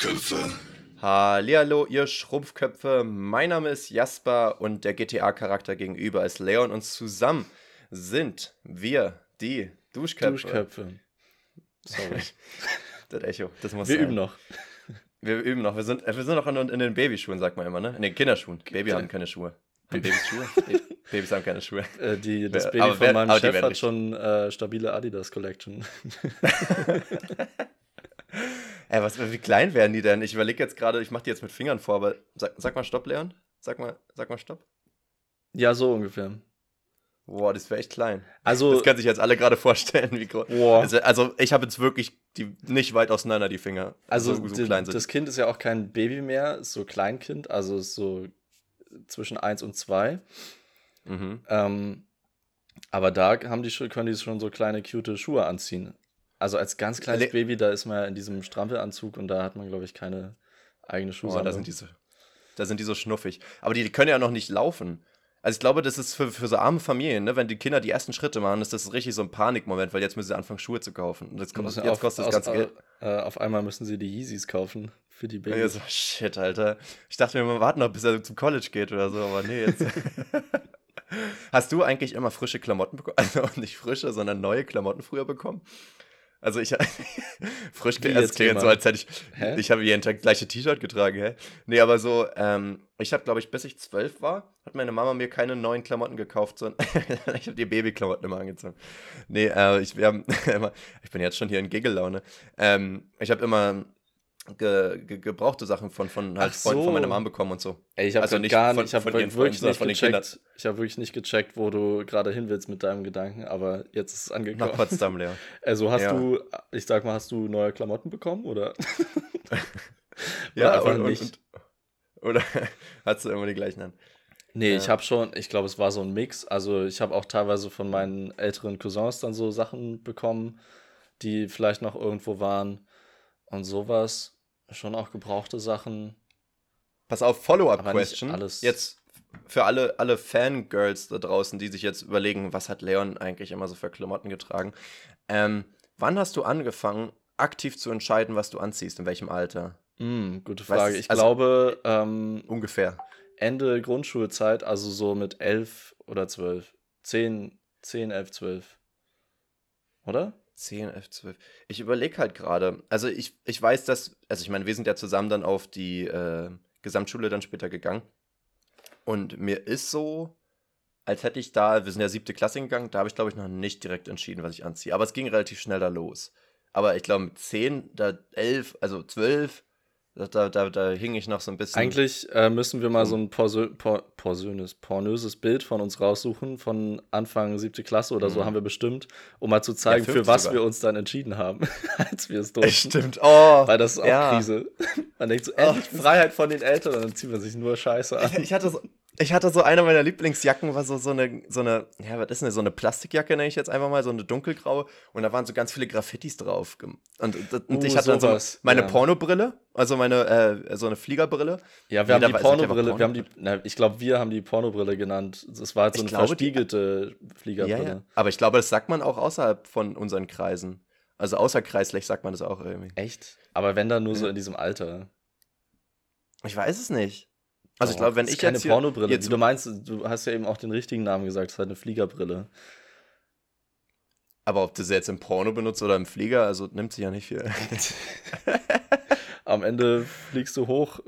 Arschköpfe. Hallihallo, ihr Schrumpfköpfe. Mein Name ist Jasper und der GTA-Charakter gegenüber ist Leon. Und zusammen sind wir die Duschköpfe. Sorry. Das Echo, das muss sein. Wir üben noch. Wir sind noch in den Babyschuhen, sagt man immer, ne? In den Kinderschuhen. Babys haben keine Schuhe. Babys haben keine Schuhe. Das Baby von meinem Chef hat schon stabile Adidas-Collection. Ey, wie klein werden die denn? Ich überlege jetzt gerade, ich mache die jetzt mit Fingern vor, aber sag mal Stopp, Leon. Sag mal Stopp. Ja, so ungefähr. Boah, das wäre echt klein. Also, das kann sich jetzt alle gerade vorstellen, wie groß. Wow. Also ich habe jetzt wirklich die nicht weit auseinander, die Finger. Also so klein sind. Das Kind ist ja auch kein Baby mehr, ist so Kleinkind, also ist so zwischen 1 und 2. Mhm. Aber da können die schon so kleine, cute Schuhe anziehen. Also als ganz kleines Baby, da ist man ja in diesem Strampelanzug und da hat man, glaube ich, keine eigene Schuhe. Oh, da sind die so schnuffig. Aber die können ja noch nicht laufen. Also ich glaube, das ist für so arme Familien, ne? Wenn die Kinder die ersten Schritte machen, ist das richtig so ein Panikmoment, weil jetzt müssen sie anfangen, Schuhe zu kaufen. Und jetzt kostet das ganze Geld. Auf einmal müssen sie die Yeezys kaufen für die Babys. Ja, so, shit, Alter. Ich dachte mir, wir warten noch, bis er zum College geht oder so, aber nee, jetzt. Hast du eigentlich immer frische Klamotten bekommen? Also nicht frische, sondern neue Klamotten früher bekommen? Also ich frisch das klingt so, als hätte ich habe jeden Tag gleiche T-Shirt getragen, hä? Nee, aber so, ich habe, glaube ich, bis ich 12 war, hat meine Mama mir keine neuen Klamotten gekauft, sondern ich habe die Babyklamotten immer angezogen. Nee, ich bin jetzt schon hier in Giggellaune. Ich habe immer gebrauchte Sachen von Freunden von meiner Mom bekommen und so. Ey, ich habe also ich habe wirklich nicht gecheckt, wo du gerade hin willst mit deinem Gedanken, aber jetzt ist es angekommen. Nach Potsdam, Leon. Also hast du neue Klamotten bekommen, oder? Ja, oder nicht. Oder hast du immer die gleichen an? Nee, ich glaube, es war so ein Mix. Also ich habe auch teilweise von meinen älteren Cousins dann so Sachen bekommen, die vielleicht noch irgendwo waren. Und sowas, schon auch gebrauchte Sachen. Pass auf, Follow-up-Question. Jetzt für alle Fangirls da draußen, die sich jetzt überlegen, was hat Leon eigentlich immer so für Klamotten getragen. Wann hast du angefangen, aktiv zu entscheiden, was du anziehst, in welchem Alter? Gute Frage. Ich glaube, ungefähr Ende Grundschulzeit, also so mit 11 oder 12. 10, 11, 12. Oder? 10, 11, 12. Ich überlege halt gerade. Also ich weiß, dass, also ich meine, wir sind ja zusammen dann auf die Gesamtschule dann später gegangen. Und mir ist so, als hätte ich da, wir sind ja 7. Klasse gegangen, da habe ich, glaube ich, noch nicht direkt entschieden, was ich anziehe. Aber es ging relativ schnell da los. Aber ich glaube, mit 10, da 11, also 12, da hing ich noch so ein bisschen. Eigentlich müssen wir mal so ein pornöses Bild von uns raussuchen, von Anfang 7. Klasse oder so haben wir bestimmt, um mal zu zeigen, für was wir uns dann entschieden haben, als wir es durften. Stimmt, oh. Weil das ist auch Krise. Man denkt so, endlich Freiheit von den Eltern, und dann zieht man sich nur Scheiße an. Ich hatte so eine meiner Lieblingsjacken, war so eine, was ist denn, so eine Plastikjacke, nenne ich jetzt einfach mal, so eine dunkelgraue, und da waren so ganz viele Graffitis drauf. Und ich hatte dann so meine Pornobrille, also meine, so eine Fliegerbrille. Ja, wir haben die Pornobrille, ich glaube, wir haben die Pornobrille genannt. Das war halt so eine verspiegelte Fliegerbrille. Ja. Aber ich glaube, das sagt man auch außerhalb von unseren Kreisen. Also außerkreislich sagt man das auch irgendwie. Echt? Aber wenn dann nur so in diesem Alter. Ich weiß es nicht. Also ich glaube, wenn ich jetzt. Das ist keine Pornobrille. Du meinst, du hast ja eben auch den richtigen Namen gesagt, es ist halt eine Fliegerbrille. Aber ob du sie jetzt im Porno benutzt oder im Flieger, also nimmt sie ja nicht viel. Am Ende fliegst du hoch.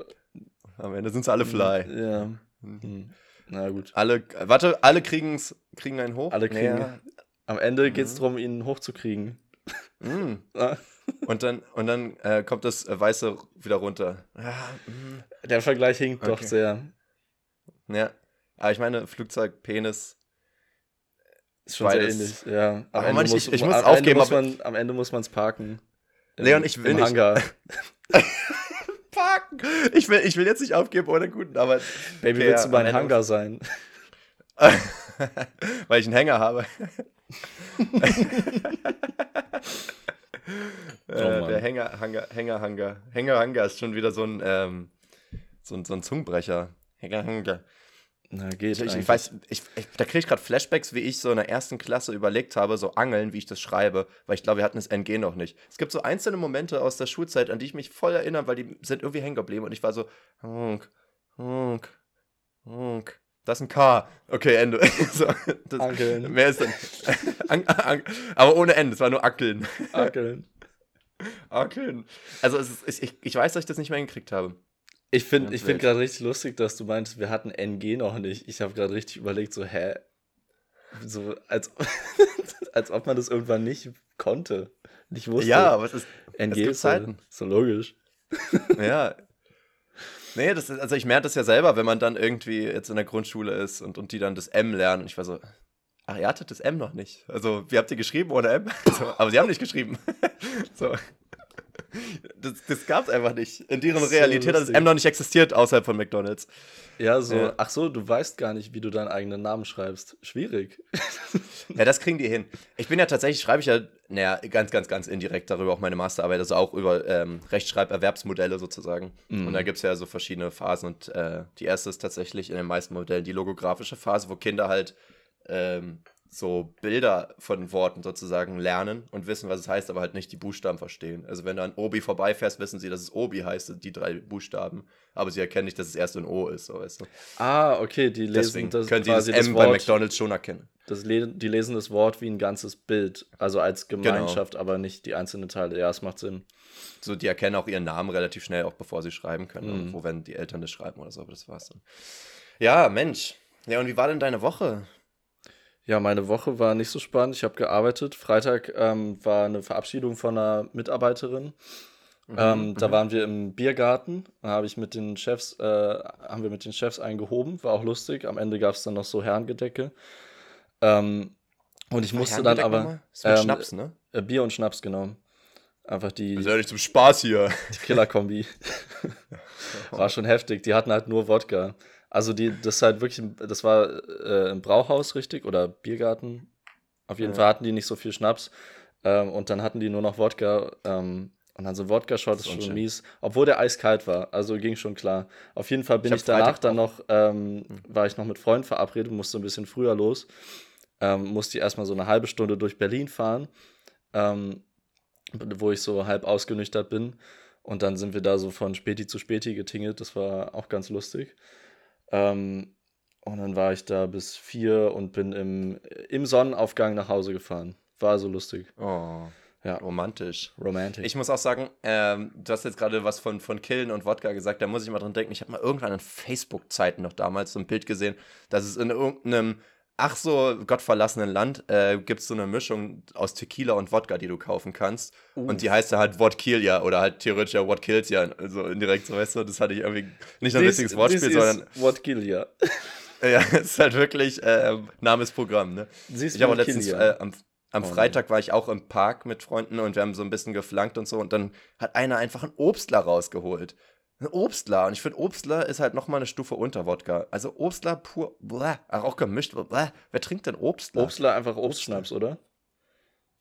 Am Ende sind sie alle fly. Ja. Mhm. Na gut. Alle kriegen einen hoch. Alle kriegen. Ja. Am Ende geht es darum, ihn hochzukriegen. Mhm. Und dann kommt das Weiße wieder runter. Der Vergleich hinkt doch sehr. Ja, aber ich meine, Flugzeug, Penis. Ist schon beides. Sehr ähnlich, ja. Am Ende muss man es parken. Leon, ich will nicht. Hangar. Parken! Ich will jetzt nicht aufgeben ohne guten, aber... Baby, willst du mein Hangar sein? Weil ich einen Hänger habe. Der Hänger. Hänger ist schon wieder so ein Zungenbrecher. Hänger, Hänger. Na, geht eigentlich. Ich weiß, da kriege ich gerade Flashbacks, wie ich so in der ersten Klasse überlegt habe, so Angeln, wie ich das schreibe, weil ich glaube, wir hatten das NG noch nicht. Es gibt so einzelne Momente aus der Schulzeit, an die ich mich voll erinnere, weil die sind irgendwie hängen geblieben und ich war so, das ist ein K. Okay, Ende. So, das, Angeln. Mehr ist dann. Aber ohne Ende, es war nur Ackeln. Ackeln. Also es ist, ich weiß, dass ich das nicht mehr hingekriegt habe. Ich find gerade richtig lustig, dass du meinst, wir hatten NG noch nicht. Ich habe gerade richtig überlegt, so, hä? So, als ob man das irgendwann nicht konnte. Nicht wusste. Ja, aber es ist NG, es gibt Zeiten. So logisch. Ja. Nee, das ist, also ich merke das ja selber, wenn man dann irgendwie jetzt in der Grundschule ist und die dann das M lernen. Und ich war so, ach, ihr hattet das M noch nicht. Also, wie habt ihr geschrieben ohne M? So, aber sie haben nicht geschrieben. So. Das gab's einfach nicht. In deren Realität hat das M noch nicht existiert, außerhalb von McDonalds. Ja, so, ach so, du weißt gar nicht, wie du deinen eigenen Namen schreibst. Schwierig. Ja, das kriegen die hin. Ich bin ja tatsächlich, ganz, ganz, ganz indirekt darüber auch meine Masterarbeit, also auch über Rechtschreiberwerbsmodelle sozusagen. Mhm. Und da gibt's ja so verschiedene Phasen und die erste ist tatsächlich in den meisten Modellen die logografische Phase, wo Kinder halt so Bilder von Worten sozusagen lernen und wissen, was es heißt, aber halt nicht die Buchstaben verstehen. Also wenn du an Obi vorbeifährst, wissen sie, dass es Obi heißt, die drei Buchstaben, aber sie erkennen nicht, dass es erst ein O ist, so weißt du. Ah, okay, die lesen das quasi das M Wort, bei McDonald's schon erkennen. Die lesen das Wort wie ein ganzes Bild, also als Gemeinschaft, genau. Aber nicht die einzelnen Teile. Ja, es macht Sinn. So, die erkennen auch ihren Namen relativ schnell, auch bevor sie schreiben können, Irgendwo, wenn die Eltern das schreiben oder so, aber das war's dann. Ja, Mensch. Ja, und wie war denn deine Woche? Ja, meine Woche war nicht so spannend. Ich habe gearbeitet. Freitag war eine Verabschiedung von einer Mitarbeiterin. Da waren wir im Biergarten. Da haben wir mit den Chefs eingehoben. War auch lustig. Am Ende gab es dann noch so Herrengedecke. Und ich musste dann aber... Das ist mit Schnaps, ne? Bier und Schnaps, genau. Einfach die... Das ist ja nicht zum Spaß hier. Die Killer-Kombi. War schon heftig. Die hatten halt nur Wodka. Also das war im Brauhaus, richtig, oder Biergarten. Auf jeden Fall hatten die nicht so viel Schnaps. Und dann hatten die nur noch Wodka. Und dann so Wodka-Shot ist schon mies. Obwohl der eiskalt war, also ging schon klar. Auf jeden Fall war ich noch mit Freunden verabredet, musste ein bisschen früher los. Musste erstmal so eine halbe Stunde durch Berlin fahren, wo ich so halb ausgenüchtert bin. Und dann sind wir da so von Späti zu Späti getingelt. Das war auch ganz lustig. Und dann war ich da bis 4 und bin im Sonnenaufgang nach Hause gefahren. War so lustig. Oh, ja. Romantisch. Ich muss auch sagen, du hast jetzt gerade was von Killen und Wodka gesagt, da muss ich mal dran denken. Ich habe mal irgendwann in Facebook-Zeiten noch damals so ein Bild gesehen, dass es in irgendeinem gottverlassenen Land gibt es so eine Mischung aus Tequila und Wodka, die du kaufen kannst. Und die heißt da halt Wodkilja oder halt theoretisch ja Wodkilja, also indirekt, so weißt du, das hatte ich irgendwie nicht nur ein witziges Wortspiel, sondern Wodkilja. Ja, es ist halt wirklich Namensprogramm, ne? Ich habe letztens am Freitag war ich auch im Park mit Freunden und wir haben so ein bisschen geflankt und so und dann hat einer einfach einen Obstler rausgeholt. Ein Obstler. Und ich finde, Obstler ist halt nochmal eine Stufe unter Wodka. Also Obstler pur, auch gemischt, wer trinkt denn Obstler? Obstler einfach Obstschnaps, oder?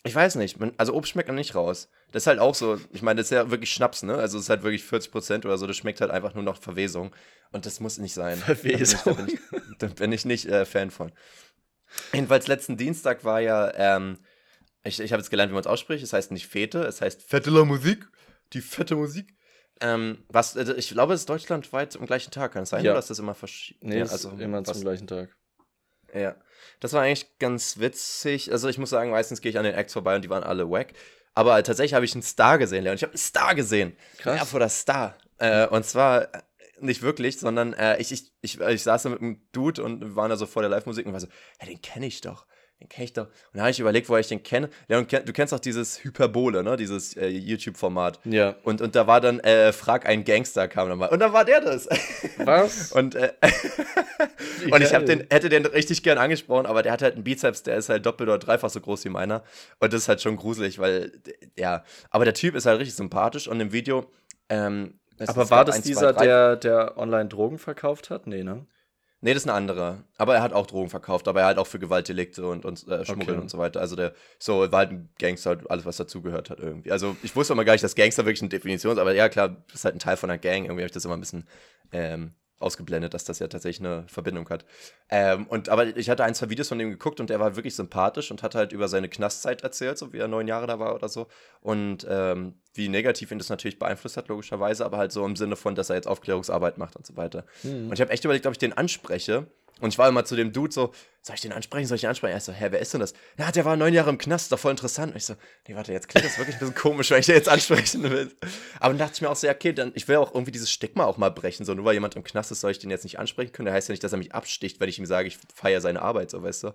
Ich weiß nicht, also Obst schmeckt dann nicht raus. Das ist halt auch so, ich meine, das ist ja wirklich Schnaps, ne? Also es ist halt wirklich 40% oder so, das schmeckt halt einfach nur nach Verwesung. Und das muss nicht sein. Verwesung? Da bin ich nicht Fan von. Jedenfalls letzten Dienstag war ja, ich habe jetzt gelernt, wie man es ausspricht, es heißt nicht Fete, es heißt Fetteler Musik, die fette Musik. Ich glaube, es ist deutschlandweit am gleichen Tag, kann es sein? Ja. Oder ist das immer verschieden? Nee, ja, also immer zum gleichen Tag. Ja, das war eigentlich ganz witzig. Also ich muss sagen, meistens gehe ich an den Acts vorbei und die waren alle wack. Aber tatsächlich habe ich einen Star gesehen, Leon. Ich habe einen Star gesehen. Krass. Ja, vor der Star. Und zwar nicht wirklich, sondern ich saß da mit einem Dude und wir waren da so vor der Live-Musik und war so, hey, den kenne ich doch. Und da habe ich überlegt, woher ich den kenne. Leon, du kennst doch dieses Hyperbole, ne? Dieses YouTube-Format. Ja. Und da war dann Frag einen Gangster kam dann mal. Und dann war der das. Was? Und ich hätte den richtig gern angesprochen, aber der hat halt einen Bizeps, der ist halt doppelt oder dreifach so groß wie meiner. Und das ist halt schon gruselig, weil, ja. Aber der Typ ist halt richtig sympathisch und im Video. Aber war das dieser, der online Drogen verkauft hat? Nee, ne? Nee, das ist ein anderer. Aber er hat auch Drogen verkauft, aber er halt auch für Gewaltdelikte und Schmuggeln und so weiter. Also war halt ein Gangster, alles was dazugehört hat irgendwie. Also ich wusste immer gar nicht, dass Gangster wirklich eine Definition ist, aber ja klar, ist halt ein Teil von einer Gang. Irgendwie habe ich das immer ein bisschen ausgeblendet, dass das ja tatsächlich eine Verbindung hat. Aber ich hatte ein, zwei Videos von dem geguckt und er war wirklich sympathisch und hat halt über seine Knastzeit erzählt, so wie er 9 Jahre da war oder so. Und wie negativ ihn das natürlich beeinflusst hat, logischerweise, aber halt so im Sinne von, dass er jetzt Aufklärungsarbeit macht und so weiter. Mhm. Und ich habe echt überlegt, ob ich den anspreche. Und ich war immer zu dem Dude so, soll ich den ansprechen? Er so, hä, wer ist denn das? Ja, der war 9 Jahre im Knast, doch voll interessant. Und ich so, nee, warte, jetzt klingt das wirklich ein bisschen komisch, wenn ich den jetzt ansprechen will. Aber dann dachte ich mir auch so, okay, dann, ich will auch irgendwie dieses Stigma auch mal brechen. So, nur weil jemand im Knast ist, soll ich den jetzt nicht ansprechen können. Das heißt ja nicht, dass er mich absticht, wenn ich ihm sage, ich feiere seine Arbeit, so, weißt du.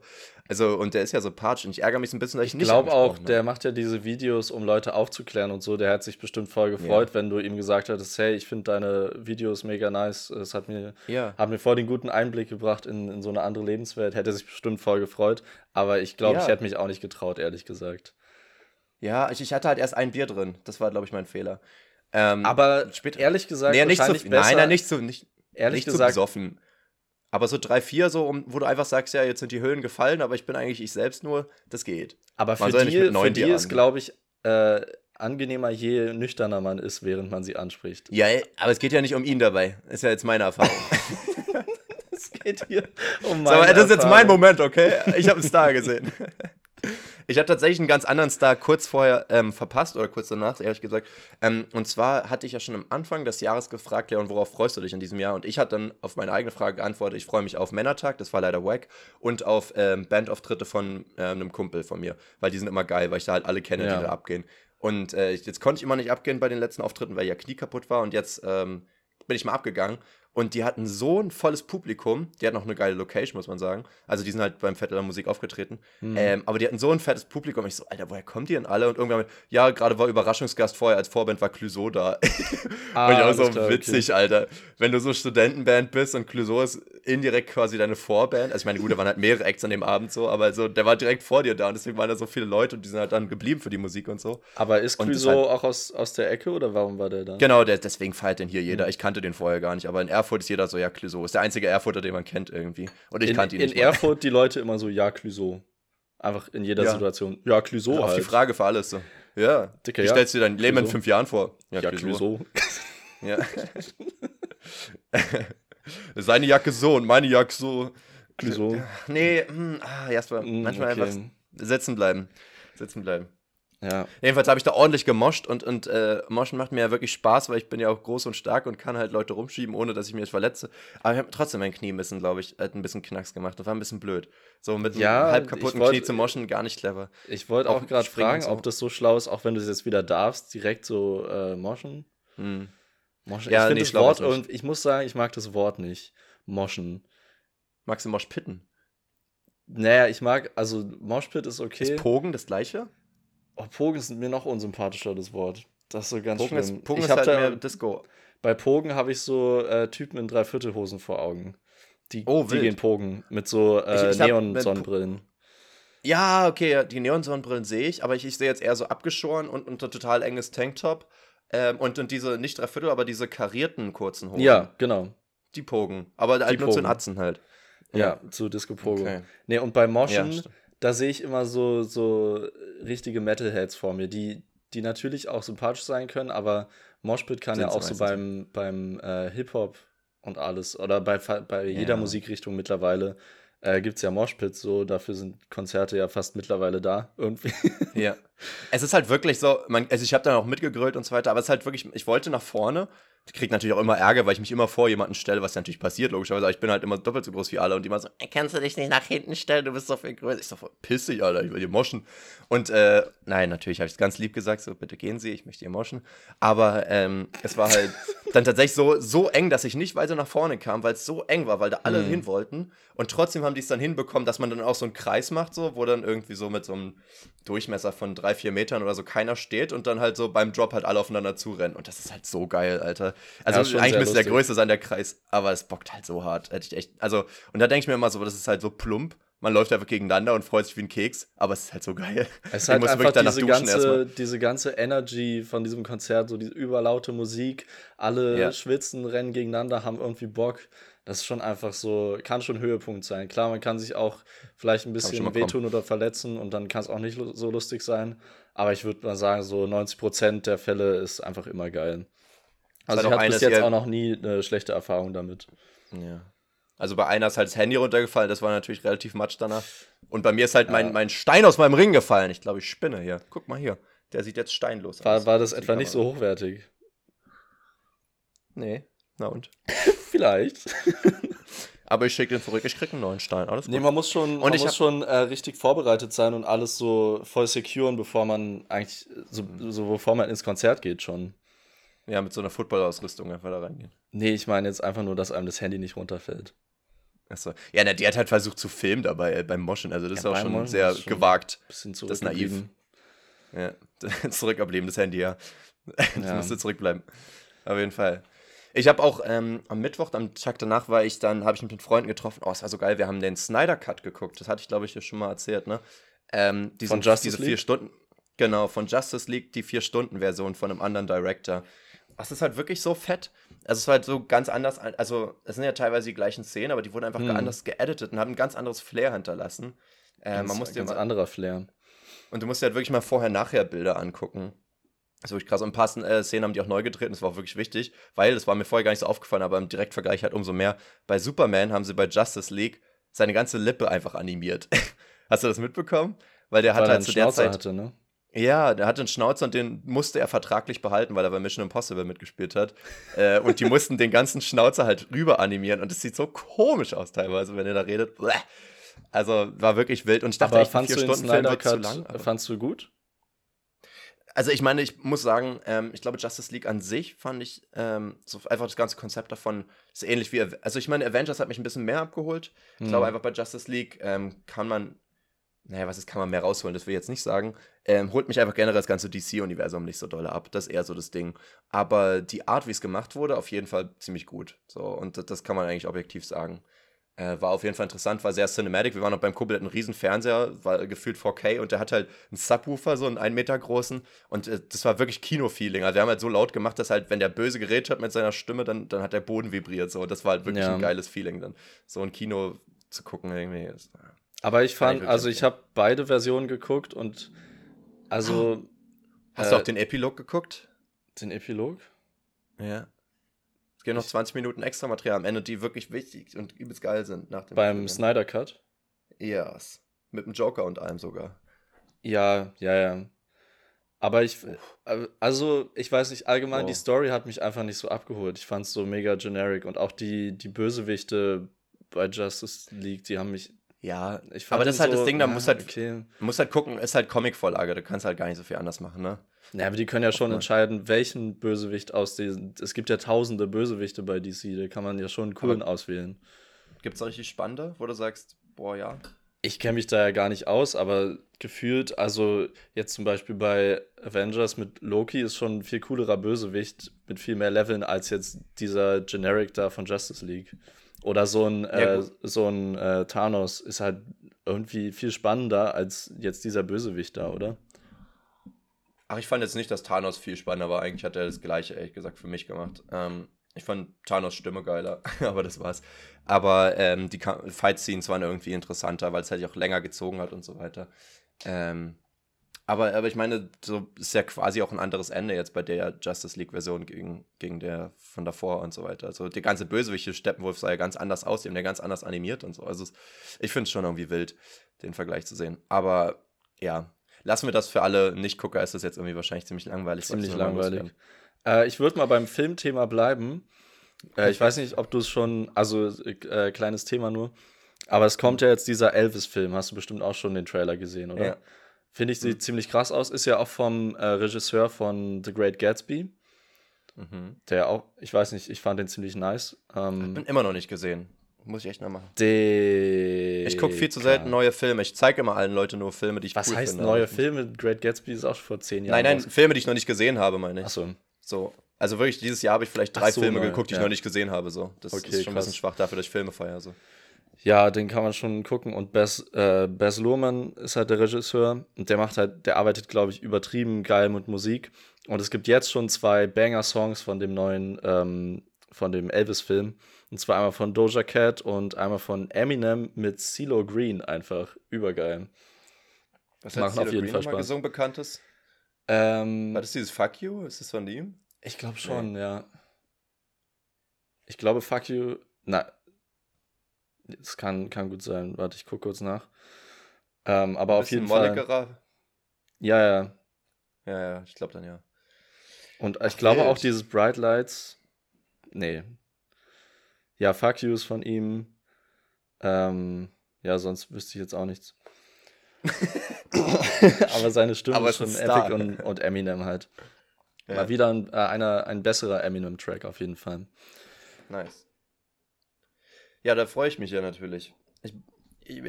Also, und der ist ja so patsch und ich ärgere mich so ein bisschen, dass ich nicht glaube auch, der macht ja diese Videos, um Leute aufzuklären und so. Der hat sich bestimmt voll gefreut, wenn du ihm gesagt hättest, hey, ich finde deine Videos mega nice. Es hat mir, hat mir voll den guten Einblick gebracht in so eine andere Lebenswelt, hätte sich bestimmt voll gefreut, aber ich glaube, ich hätte mich auch nicht getraut, ehrlich gesagt. Ja, ich hatte halt erst ein Bier drin, das war, glaube ich, mein Fehler. Aber später, ehrlich gesagt, nee, wahrscheinlich nicht so, besser. Nein, nicht zu besoffen. Aber so 3, 4, so, wo du einfach sagst, ja, jetzt sind die Höhlen gefallen, aber ich bin eigentlich ich selbst nur, das geht. Aber für die ist, glaube ich, angenehmer, je nüchterner man ist, während man sie anspricht. Ja, aber es geht ja nicht um ihn dabei, ist ja jetzt meine Erfahrung. Es geht hier um meine Erfahrung. Das ist jetzt mein Moment, okay? Ich habe einen Star gesehen. Ich habe tatsächlich einen ganz anderen Star kurz vorher verpasst oder kurz danach, ehrlich gesagt. Und zwar hatte ich ja schon am Anfang des Jahres gefragt, Leon, worauf freust du dich in diesem Jahr? Und ich hatte dann auf meine eigene Frage geantwortet, ich freue mich auf Männertag, das war leider wack, und auf Bandauftritte von einem Kumpel von mir, weil die sind immer geil, weil ich da halt alle kenne, die da abgehen. Und jetzt konnte ich immer nicht abgehen bei den letzten Auftritten, weil ja Knie kaputt war und jetzt bin ich mal abgegangen. Und die hatten so ein volles Publikum, die hatten auch eine geile Location, muss man sagen. Also die sind halt beim Fetteler Musik aufgetreten. Mhm. Aber die hatten so ein fettes Publikum. Ich so, Alter, woher kommen die denn alle? Und irgendwann, ja, gerade war Überraschungsgast vorher, als Vorband war Clueso da. Und ich auch so, witzig, okay. Alter. Wenn du so Studentenband bist und Clueso ist indirekt quasi deine Vorband. Also ich meine, gut, da waren halt mehrere Acts an dem Abend so, aber so, der war direkt vor dir da und deswegen waren da so viele Leute und die sind halt dann geblieben für die Musik und so. Aber ist Clueso halt auch aus der Ecke oder warum war der da? Genau, deswegen feiert den hier jeder. Ich kannte den vorher gar nicht, aber in Erfurt ist jeder so, ja, Clueso. Ist der einzige Erfurter, den man kennt irgendwie. Und ich kannte ihn nicht. In Erfurt die Leute immer so, ja, Clueso. Einfach in jeder Situation. Ja, Clueso halt. Auf die Frage für alles so. Ja. Wie stellst du dir dein Leben in 5 Jahren vor? Ja, Clueso. Ja. Seine Jacke so und meine Jacke so. Clueso. Nee, Jasper, manchmal einfach sitzen bleiben. Ja. Jedenfalls habe ich da ordentlich gemoscht und Moschen macht mir ja wirklich Spaß, weil ich bin ja auch groß und stark und kann halt Leute rumschieben, ohne dass ich mich verletze. Aber ich habe trotzdem mein Knie ein bisschen, glaube ich, halt ein bisschen Knacks gemacht. Das war ein bisschen blöd. So mit einem halb kaputten Knie zu moschen, gar nicht clever. Ich wollte auch gerade fragen, ob das so schlau ist, auch wenn du es jetzt wieder darfst, direkt so moschen. Hm. Moschen. Ja, ich finde das Wort und ich muss sagen, ich mag das Wort nicht. Moschen. Magst du Moshpitten? Naja, also Moshpit ist okay. Ist Pogen das Gleiche? Oh, Pogen ist mir noch unsympathischer, das Wort. Das ist so ganz schlimm. Pogen ist halt mehr Disco. Bei Pogen habe ich so Typen in Dreiviertelhosen vor Augen. Die gehen Pogen mit so Neonsonnenbrillen. Ja, okay, die Neonsonnenbrillen sehe ich, aber ich sehe jetzt eher so abgeschoren und unter total enges Tanktop. Und diese, nicht Dreiviertel, aber diese karierten kurzen Hosen. Ja, genau. Die Pogen, aber halt nur zu den Atzen halt. Ja, zu Disco-Pogen. Okay. Nee, und bei Moschen... Ja, da sehe ich immer so richtige Metalheads vor mir, die natürlich auch sympathisch sein können, aber Moshpit kann ja auch so beim Hip-Hop und alles oder bei jeder Musikrichtung mittlerweile gibt es ja Moshpits, so, dafür sind Konzerte ja fast mittlerweile da irgendwie. Ja, es ist halt wirklich so, ich habe dann auch mitgegrölt und so weiter, aber es ist halt wirklich, ich wollte nach vorne, ich kriege natürlich auch immer Ärger, weil ich mich immer vor jemanden stelle, was ja natürlich passiert, logischerweise, aber ich bin halt immer doppelt so groß wie alle und die immer so, kannst du dich nicht nach hinten stellen, du bist so viel größer. Ich so, piss dich, Alter, ich will dir moschen. Und nein, natürlich habe ich es ganz lieb gesagt, so, bitte gehen Sie, ich möchte dir moschen. Aber es war halt dann tatsächlich so eng, dass ich nicht weiter nach vorne kam, weil es so eng war, weil da alle hin wollten. Und trotzdem haben die es dann hinbekommen, dass man dann auch so einen Kreis macht, so, wo dann irgendwie so mit so einem Durchmesser von 3-4 Metern oder so keiner steht und dann halt so beim Drop halt alle aufeinander zurennen. Und das ist halt so geil, Alter. Also ja, eigentlich müsste der größte sein, der Kreis, aber es bockt halt so hart. Hätte ich echt, also, und da denke ich mir immer so, das ist halt so plump. Man läuft einfach gegeneinander und freut sich wie ein Keks, aber es ist halt so geil. Es ist halt einfach diese ganze Energy von diesem Konzert, so diese überlaute Musik, alle schwitzen, rennen gegeneinander, haben irgendwie Bock. Das ist schon einfach so, kann schon Höhepunkt sein. Klar, man kann sich auch vielleicht ein bisschen wehtun oder verletzen und dann kann es auch nicht so lustig sein, aber ich würde mal sagen, so 90% der Fälle ist einfach immer geil. Also ich hatte bis jetzt auch noch nie eine schlechte Erfahrung damit. Ja. Also bei einer ist halt das Handy runtergefallen, das war natürlich relativ matsch danach. Und bei mir ist halt mein Stein aus meinem Ring gefallen. Ich glaube, ich spinne hier. Guck mal hier, der sieht jetzt steinlos aus. War das etwa nicht so hochwertig? Nee, na und? Vielleicht. Aber ich schicke den zurück, ich krieg einen neuen Stein. Alles gut. Nee, man muss schon, richtig vorbereitet sein und alles so voll securen, bevor man eigentlich, bevor man ins Konzert geht schon. Ja, mit so einer Football-Ausrüstung einfach da reingehen. Nee, ich meine jetzt einfach nur, dass einem das Handy nicht runterfällt. Achso. Ja, na, die hat halt versucht zu filmen dabei, beim Moschen. Also das ist auch schon Moschen sehr schon gewagt. Bisschen zurück. Das ist naiv. Ja, zurückgeblieben, das Handy, ja. Das musste zurückbleiben. Auf jeden Fall. Ich habe auch am Mittwoch, am Tag danach habe ich mich mit Freunden getroffen. Oh, es war so geil, wir haben den Snyder Cut geguckt. Das hatte ich, glaube ich, dir schon mal erzählt, ne? Von Justice League? 4 Stunden. Genau, von Justice League, die 4-Stunden-Version von einem anderen Director. Das ist halt wirklich so fett. Also es war halt so ganz anders, also es sind ja teilweise die gleichen Szenen, aber die wurden einfach anders geeditet und haben ein ganz anderes Flair hinterlassen. Anderer Flair. Und du musst dir halt wirklich mal vorher-nachher-Bilder angucken. Das ist wirklich krass. Und ein paar Szenen haben die auch neu gedreht und das war auch wirklich wichtig, weil das war mir vorher gar nicht so aufgefallen, aber im Direktvergleich halt umso mehr. Bei Superman haben sie bei Justice League seine ganze Lippe einfach animiert. Hast du das mitbekommen? Weil der hat halt zu der Zeit... Hatte, ne? Ja, der hatte einen Schnauzer und den musste er vertraglich behalten, weil er bei Mission Impossible mitgespielt hat. Und die mussten den ganzen Schnauzer halt rüber animieren und es sieht so komisch aus teilweise, wenn er da redet. Also war wirklich wild und ich dachte echt, 4-Stunden-Film wird zu lang. Fandst du gut? Also ich meine, ich muss sagen, ich glaube, Justice League an sich fand ich so einfach das ganze Konzept davon ist ähnlich wie... Also ich meine, Avengers hat mich ein bisschen mehr abgeholt. Ich glaube einfach, bei Justice League kann man mehr rausholen, das will ich jetzt nicht sagen. Holt mich einfach generell das ganze DC-Universum nicht so doll ab. Das ist eher so das Ding. Aber die Art, wie es gemacht wurde, auf jeden Fall ziemlich gut. So, und das kann man eigentlich objektiv sagen. War auf jeden Fall interessant, war sehr cinematic. Wir waren noch beim Kumpel, der hat einen riesen Fernseher, war gefühlt 4K und der hat halt einen Subwoofer, so einen 1 Meter großen. Und das war wirklich Kino-Feeling. Also wir haben halt so laut gemacht, dass halt, wenn der böse geredet hat mit seiner Stimme, dann hat der Boden vibriert. So. Und das war halt wirklich ein geiles Feeling dann. So ein Kino zu gucken irgendwie ist... Aber ich fand, ich habe beide Versionen geguckt und also... Hast du auch den Epilog geguckt? Den Epilog? Ja. Es gehen noch 20 Minuten extra Material am Ende, die wirklich wichtig und übelst geil sind. Beim Snyder Cut? Ja. Yes. Mit dem Joker und allem sogar. Ja. Aber ich weiß nicht, allgemein die Story hat mich einfach nicht so abgeholt. Ich fand es so mega generic und auch die Bösewichte bei Justice League, die haben mich... Ja, ich fand aber das ist halt so, das Ding, da musst halt gucken, ist halt Comicvorlage, da kannst halt gar nicht so viel anders machen, ne? Ja, aber die können ja schon entscheiden, welchen Bösewicht aus diesen, es gibt ja tausende Bösewichte bei DC, da kann man ja schon einen coolen auswählen. Gibt's da richtig spannende, wo du sagst, boah, ja? Ich kenne mich da ja gar nicht aus, aber gefühlt, also jetzt zum Beispiel bei Avengers mit Loki ist schon ein viel coolerer Bösewicht mit viel mehr Leveln als jetzt dieser Generic da von Justice League. Oder so ein Thanos ist halt irgendwie viel spannender als jetzt dieser Bösewicht da, oder? Ach, ich fand jetzt nicht, dass Thanos viel spannender war. Eigentlich hat er das Gleiche, ehrlich gesagt, für mich gemacht. Ich fand Thanos' Stimme geiler, aber das war's. Aber die Fight-Scenes waren irgendwie interessanter, weil es halt auch länger gezogen hat und so weiter. Aber ich meine, so ist ja quasi auch ein anderes Ende jetzt bei der Justice League-Version gegen der von davor und so weiter. Also der ganze Bösewicht Steppenwolf sah ja ganz anders aus, der ganz anders animiert und so. Also ich finde es schon irgendwie wild, den Vergleich zu sehen. Aber ja, lassen wir das für alle Nicht-Gucker, ist das jetzt irgendwie wahrscheinlich ziemlich langweilig. Ziemlich langweilig. Ich würde mal beim Filmthema bleiben. Ich weiß nicht, ob du es schon, kleines Thema nur, aber es kommt ja jetzt dieser Elvis-Film, hast du bestimmt auch schon den Trailer gesehen, oder? Ja. Finde ich, sieht ziemlich krass aus. Ist ja auch vom Regisseur von The Great Gatsby. Mhm. Der auch, ich weiß nicht, ich fand den ziemlich nice. Ich bin immer noch nicht gesehen. Muss ich echt noch machen. Ich gucke viel zu selten neue Filme. Ich zeige immer allen Leuten nur Filme, die ich cool finde. Was heißt neue Filme? Great Gatsby ist auch schon vor 10 Jahren. Nein, Filme, die ich noch nicht gesehen habe, meine ich. Achso. So. Also wirklich, dieses Jahr habe ich vielleicht 3 Filme geguckt, die ich noch nicht gesehen habe. So. Das ist schon krass. Ein bisschen schwach dafür, dass ich Filme feiere. So. Ja, den kann man schon gucken. Und Baz Luhrmann ist halt der Regisseur. Und der arbeitet, glaube ich, übertrieben geil mit Musik. Und es gibt jetzt schon 2 Banger-Songs von dem neuen, von dem Elvis-Film. Und zwar einmal von Doja Cat und einmal von Eminem mit CeeLo Green. Einfach übergeil. Was hat CeeLo Green nochmal gesungen, Bekanntes? War das dieses Fuck You? Ist das von ihm? Ich glaube schon, ja. Ich glaube, Fuck You... Na, Es kann gut sein. Warte, ich gucke kurz nach. Aber auf jeden Fall. Ja. Ja, ich glaube dann ja. Und ich glaube auch dieses Bright Lights. Nee. Ja, Fuck You ist von ihm. Ja, sonst wüsste ich jetzt auch nichts. Aber seine Stimme ist schon Epic und Eminem halt. Ja. Mal wieder ein besserer Eminem-Track auf jeden Fall. Nice. Ja, da freue ich mich ja natürlich. Ich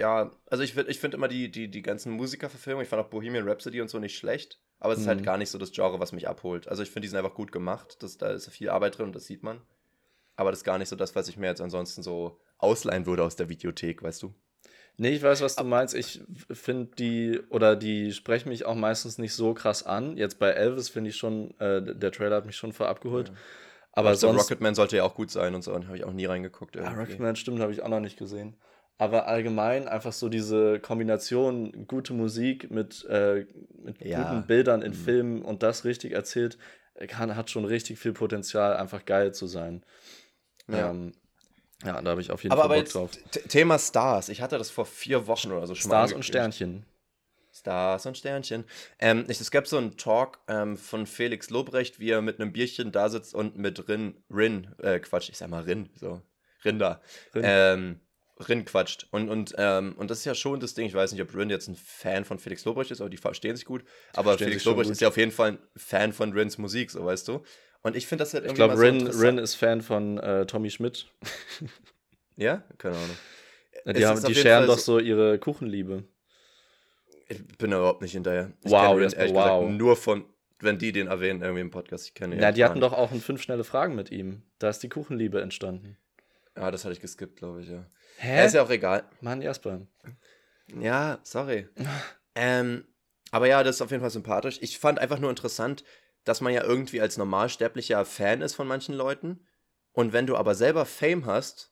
finde immer die ganzen Musikerverfilmungen, ich fand auch Bohemian Rhapsody und so nicht schlecht, aber es ist halt gar nicht so das Genre, was mich abholt. Also ich finde, die sind einfach gut gemacht, da ist viel Arbeit drin und das sieht man. Aber das ist gar nicht so das, was ich mir jetzt ansonsten so ausleihen würde aus der Videothek, weißt du? Nee, ich weiß, was du meinst. Ich finde die sprechen mich auch meistens nicht so krass an. Jetzt bei Elvis finde ich schon, der Trailer hat mich schon voll abgeholt. Ja. Aber sonst, Rocketman sollte ja auch gut sein und so, habe ich auch nie reingeguckt. Ja, Rocketman, stimmt, habe ich auch noch nicht gesehen. Aber allgemein einfach so diese Kombination gute Musik mit guten Bildern in Filmen und das richtig erzählt, hat schon richtig viel Potenzial, einfach geil zu sein. Ja. Ja, da habe ich auf jeden Fall Bock drauf. Thema Stars. Ich hatte das vor 4 Wochen oder so schon mal. Stars und Sternchen. Es gab so einen Talk von Felix Lobrecht, wie er mit einem Bierchen da sitzt und mit Rin quatscht. Und das ist ja schon das Ding, ich weiß nicht, ob Rin jetzt ein Fan von Felix Lobrecht ist, aber die verstehen sich gut. Aber Felix Lobrecht ist ja auf jeden Fall ein Fan von Rins Musik, so weißt du. Und ich finde das halt irgendwie. Ich glaube, Rin ist Fan von Tommy Schmidt. Ja? Keine Ahnung. Die scheren doch so ihre Kuchenliebe. Ich bin da überhaupt nicht hinterher. Ich kenne Rin ehrlich gesagt nur von, wenn die den erwähnen, irgendwie im Podcast. Ich kenne die hatten doch auch ein 5 schnelle Fragen mit ihm. Da ist die Kuchenliebe entstanden. Ja, das hatte ich geskippt, glaube ich, ja. Hä? Ist ja auch egal. Mann, Jasper. Ja, sorry. Aber ja, das ist auf jeden Fall sympathisch. Ich fand einfach nur interessant, dass man ja irgendwie als Normalsterblicher Fan ist von manchen Leuten. Und wenn du aber selber Fame hast,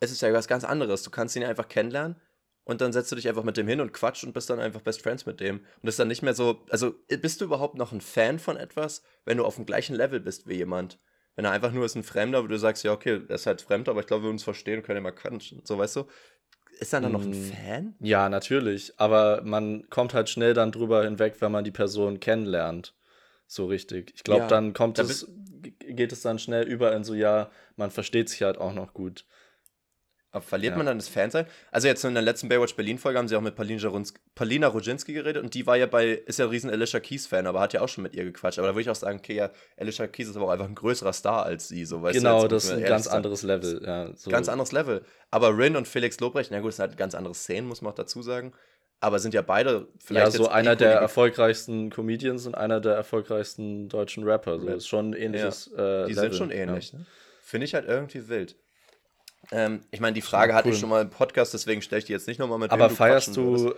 ist es ja was ganz anderes. Du kannst ihn ja einfach kennenlernen und dann setzt du dich einfach mit dem hin und quatscht und bist dann einfach Best Friends mit dem. Und das ist dann nicht mehr so, also bist du überhaupt noch ein Fan von etwas, wenn du auf dem gleichen Level bist wie jemand? Wenn er einfach nur ist ein Fremder, wo du sagst, ja okay, er ist halt Fremder, aber ich glaube, wir uns verstehen, können ja mal quatschen, so weißt du. Ist er dann noch ein Fan? Ja, natürlich, aber man kommt halt schnell dann drüber hinweg, wenn man die Person kennenlernt. So richtig. Ich glaube, dann geht es dann schnell über in so, ja, man versteht sich halt auch noch gut. Aber verliert man dann das Fansein? Also jetzt in der letzten Baywatch Berlin-Folge haben sie auch mit Paulina Rojinski geredet und die ist ja ein riesen Alicia Keys-Fan, aber hat ja auch schon mit ihr gequatscht. Aber da würde ich auch sagen, okay, ja, Alicia Keys ist aber auch einfach ein größerer Star als sie. So, weißt genau, du, das ist ein ganz anderes Level. Ja, so. Ganz anderes Level. Aber Rin und Felix Lobrecht, na gut, das sind halt ganz andere Szenen, muss man auch dazu sagen. Aber sind ja beide vielleicht. Ja, so einer der erfolgreichsten Comedians und einer der erfolgreichsten deutschen Rapper. So ist schon ein ähnliches. Ja, die Level. Sind schon ähnlich. Ja. Ne? Finde ich halt irgendwie wild. Ich meine, die Frage hatte ich schon mal im Podcast, deswegen stelle ich die jetzt nicht nochmal mit. Aber feierst du